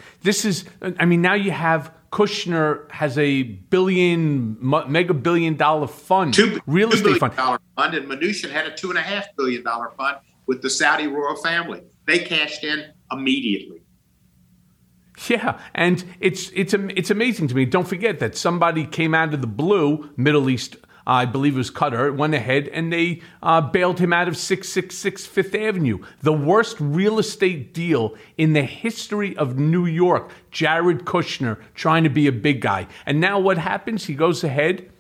Now you have. Kushner has a mega billion dollar fund, real estate fund. And Mnuchin had a $2.5 billion fund with the Saudi royal family. They cashed in immediately. Yeah, and it's amazing to me. Don't forget that somebody came out of the blue, Middle East, I believe it was Qatar, went ahead and they bailed him out of 666 Fifth Avenue, the worst real estate deal in the history of New York. Jared Kushner trying to be a big guy. And now what happens? He goes ahead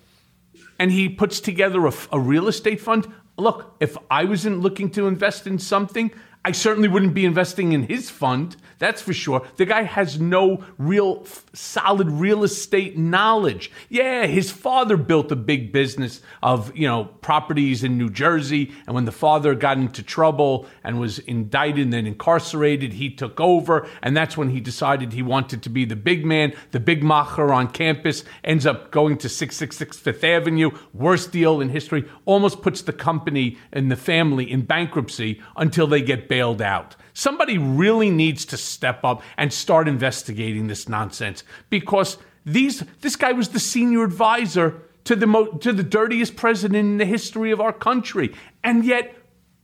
and he puts together a real estate fund. Look, if I wasn't looking to invest in something, I certainly wouldn't be investing in his fund. That's for sure. The guy has no real solid real estate knowledge. Yeah, his father built a big business of, properties in New Jersey. And when the father got into trouble and was indicted and then incarcerated, he took over. And that's when he decided he wanted to be the big man, the big macher on campus, ends up going to 666 Fifth Avenue, worst deal in history, almost puts the company and the family in bankruptcy until they get bailed out. Somebody really needs to step up and start investigating this nonsense, because this guy was the senior advisor to the dirtiest president in the history of our country, and yet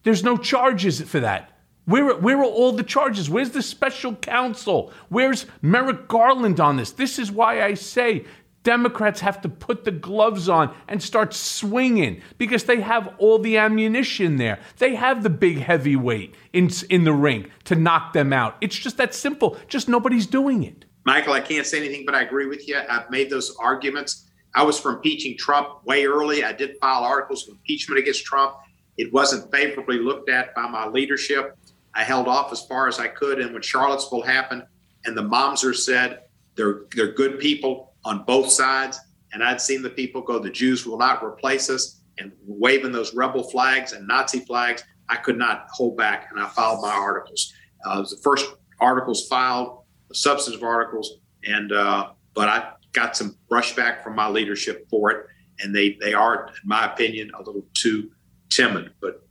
there's no charges for that. Where are all the charges? Where's the special counsel? Where's Merrick Garland on this? This is why I say Democrats have to put the gloves on and start swinging, because they have all the ammunition there. They have the big heavyweight in the ring to knock them out. It's just that simple. Just nobody's doing it. Michael, I can't say anything, but I agree with you. I've made those arguments. I was for impeaching Trump way early. I did file articles of impeachment against Trump. It wasn't favorably looked at by my leadership. I held off as far as I could. And when Charlottesville happened and the Momser said they're good people on both sides, and I'd seen the people go, the Jews will not replace us, and waving those rebel flags and Nazi flags, I could not hold back, and I filed my articles. It was the first articles filed, the substance of articles, and but I got some brushback from my leadership for it, and they are, in my opinion, a little too timid. But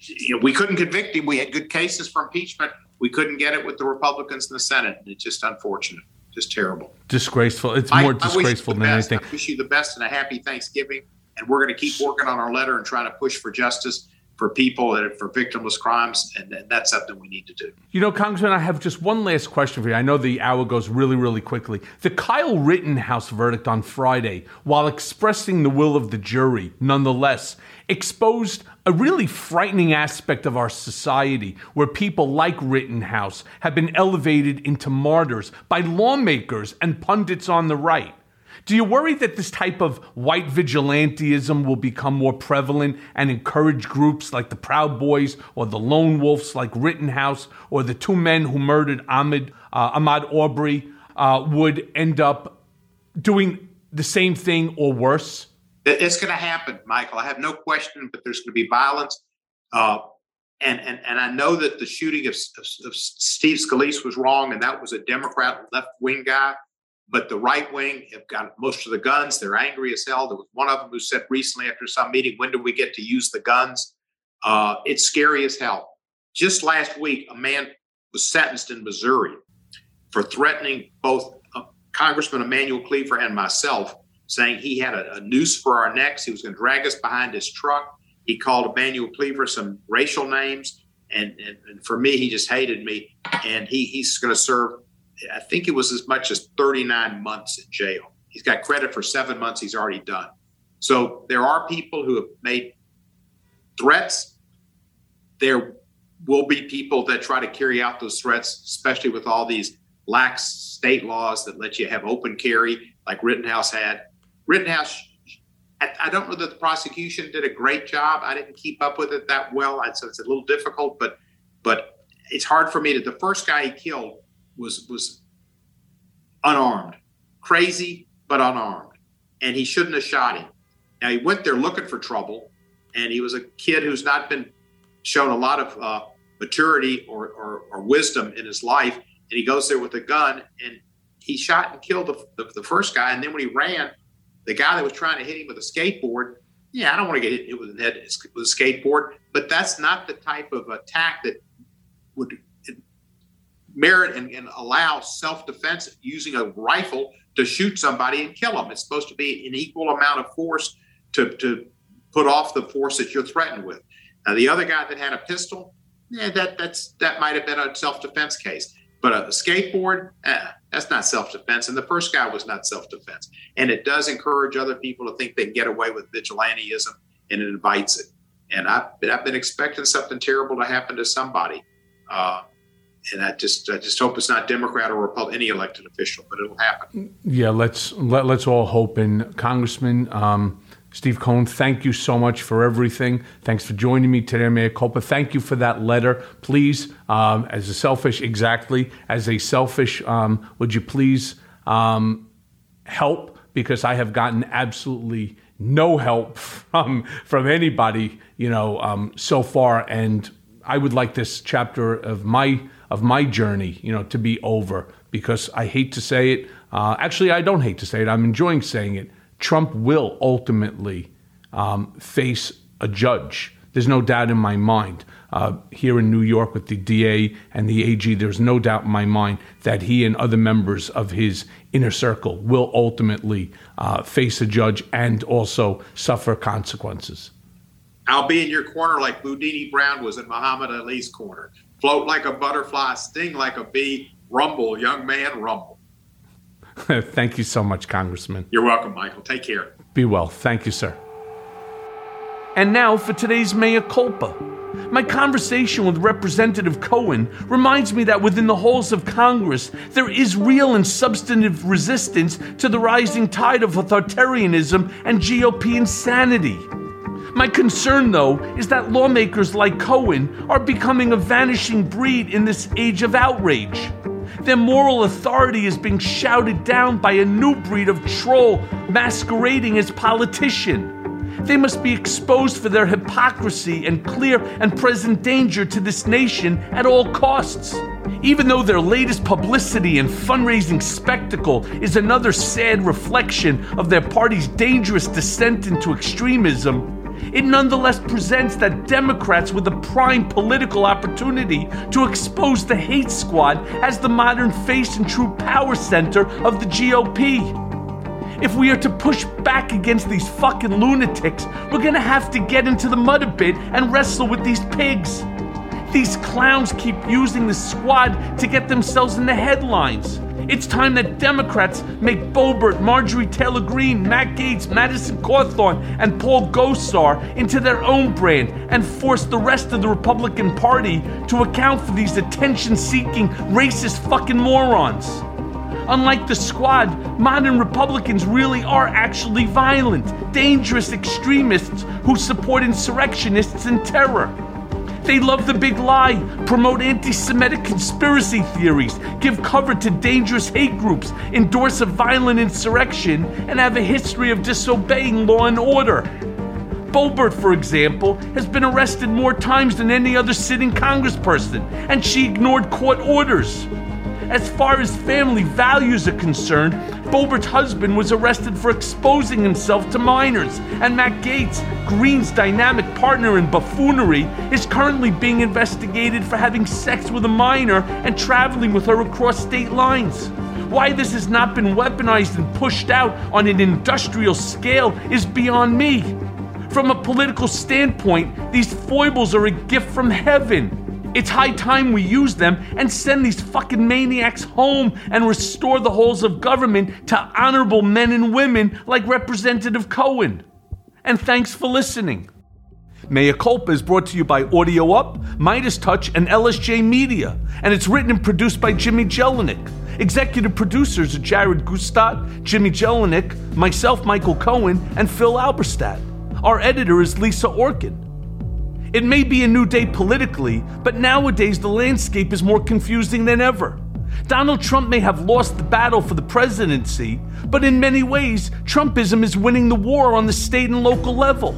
you know, we couldn't convict him. We had good cases for impeachment. We couldn't get it with the Republicans in the Senate, and it's just unfortunate, just terrible, disgraceful. It's more disgraceful than anything. I wish you the best and a happy Thanksgiving. And we're going to keep working on our letter and trying to push for justice for people and for victimless crimes. And that's something we need to do. You know, Congressman, I have just one last question for you. I know the hour goes really, really quickly. The Kyle Rittenhouse verdict on Friday, while expressing the will of the jury, nonetheless, exposed a really frightening aspect of our society where people like Rittenhouse have been elevated into martyrs by lawmakers and pundits on the right. Do you worry that this type of white vigilantism will become more prevalent and encourage groups like the Proud Boys or the Lone Wolves like Rittenhouse or the two men who murdered Ahmaud Arbery would end up doing the same thing or worse? It's going to happen, Michael. I have no question, but there's going to be violence. And I know that the shooting of Steve Scalise was wrong, and that was a Democrat left-wing guy. But the right wing have got most of the guns. They're angry as hell. There was one of them who said recently after some meeting, when do we get to use the guns? It's scary as hell. Just last week, a man was sentenced in Missouri for threatening both Congressman Emanuel Cleaver and myself, saying he had a noose for our necks. He was going to drag us behind his truck. He called Emanuel Cleaver some racial names. And for me, he just hated me. And he's going to serve, I think it was as much as 39 months in jail. He's got credit for 7 months he's already done. So there are people who have made threats. There will be people that try to carry out those threats, especially with all these lax state laws that let you have open carry like Rittenhouse had. Rittenhouse, I don't know that the prosecution did a great job. I didn't keep up with it that well. So it's a little difficult, but it's hard for me to, the first guy he killed was unarmed, crazy, but unarmed. And he shouldn't have shot him. Now, he went there looking for trouble, and he was a kid who's not been shown a lot of maturity or wisdom in his life. And he goes there with a gun, and he shot and killed the first guy. And then when he ran, the guy that was trying to hit him with a skateboard, I don't want to get hit with a head with a skateboard, but that's not the type of attack that would merit and allow self-defense using a rifle to shoot somebody and kill them. It's supposed to be an equal amount of force to put off the force that you're threatened with. Now, the other guy that had a pistol, that might have been a self-defense case. But a skateboard, that's not self-defense. And the first guy was not self-defense. And it does encourage other people to think they can get away with vigilantism, and it invites it. And I've been expecting something terrible to happen to somebody. And I just hope it's not Democrat or Republican, any elected official, but it'll happen. Yeah, let's all hope. And Congressman Steve Cohen, thank you so much for everything. Thanks for joining me today, Mea Culpa. Thank you for that letter. Please, as a selfish, would you please help? Because I have gotten absolutely no help from anybody, so far, and I would like this chapter of my journey, to be over, because I hate to say it. Actually, I don't hate to say it. I'm enjoying saying it. Trump will ultimately face a judge. There's no doubt in my mind. Here in New York with the DA and the AG, there's no doubt in my mind that he and other members of his inner circle will ultimately face a judge and also suffer consequences. I'll be in your corner like Boudini Brown was in Muhammad Ali's corner. Float like a butterfly, sting like a bee, rumble, young man, rumble. Thank you so much, Congressman. You're welcome, Michael. Take care. Be well. Thank you, sir. And now for today's Mea Culpa. My conversation with Representative Cohen reminds me that within the halls of Congress, there is real and substantive resistance to the rising tide of authoritarianism and GOP insanity. My concern, though, is that lawmakers like Cohen are becoming a vanishing breed in this age of outrage. Their moral authority is being shouted down by a new breed of troll masquerading as politician. They must be exposed for their hypocrisy and clear and present danger to this nation at all costs. Even though their latest publicity and fundraising spectacle is another sad reflection of their party's dangerous descent into extremism, it nonetheless presents that Democrats with a prime political opportunity to expose the hate squad as the modern face and true power center of the GOP. If we are to push back against these fucking lunatics, we're gonna have to get into the mud a bit and wrestle with these pigs. These clowns keep using the squad to get themselves in the headlines. It's time that Democrats make Boebert, Marjorie Taylor Greene, Matt Gaetz, Madison Cawthorn, and Paul Gosar into their own brand and force the rest of the Republican Party to account for these attention-seeking, racist fucking morons. Unlike the squad, modern Republicans really are actually violent, dangerous extremists who support insurrectionists and terror. They love the big lie, promote anti-Semitic conspiracy theories, give cover to dangerous hate groups, endorse a violent insurrection, and have a history of disobeying law and order. Boebert, for example, has been arrested more times than any other sitting congressperson, and she ignored court orders. As far as family values are concerned, Boebert's husband was arrested for exposing himself to minors, and Matt Gaetz, Green's dynamic partner in buffoonery, is currently being investigated for having sex with a minor and traveling with her across state lines. Why this has not been weaponized and pushed out on an industrial scale is beyond me. From a political standpoint, these foibles are a gift from heaven. It's high time we use them and send these fucking maniacs home and restore the halls of government to honorable men and women like Representative Cohen. And thanks for listening. Mea Culpa is brought to you by Audio Up, Midas Touch, and LSJ Media, and it's written and produced by Jimmy Jelinek. Executive producers are Jared Kushner, Jimmy Jelinek, myself, Michael Cohen, and Phil Alberstadt. Our editor is Lisa Orkin. It may be a new day politically, but nowadays the landscape is more confusing than ever. Donald Trump may have lost the battle for the presidency, but in many ways, Trumpism is winning the war on the state and local level.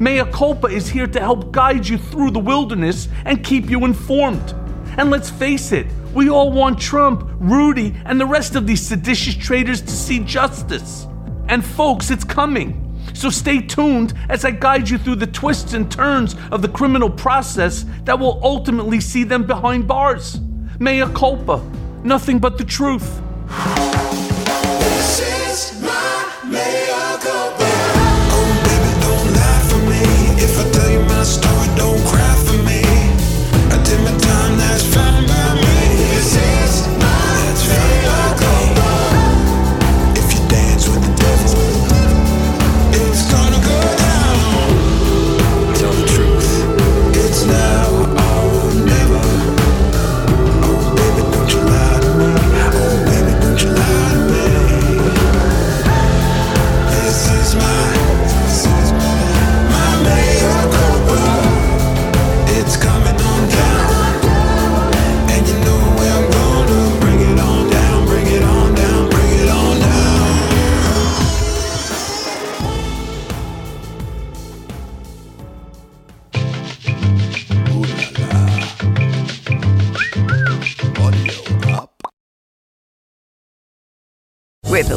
Mea Culpa is here to help guide you through the wilderness and keep you informed. And let's face it, we all want Trump, Rudy, and the rest of these seditious traitors to see justice. And folks, it's coming. So stay tuned as I guide you through the twists and turns of the criminal process that will ultimately see them behind bars. Mea culpa, nothing but the truth. This is my mea culpa. Oh baby, don't lie for me. If I tell you my story, don't cry for me. I did my time, that's fine by me. This is my mea culpa. With the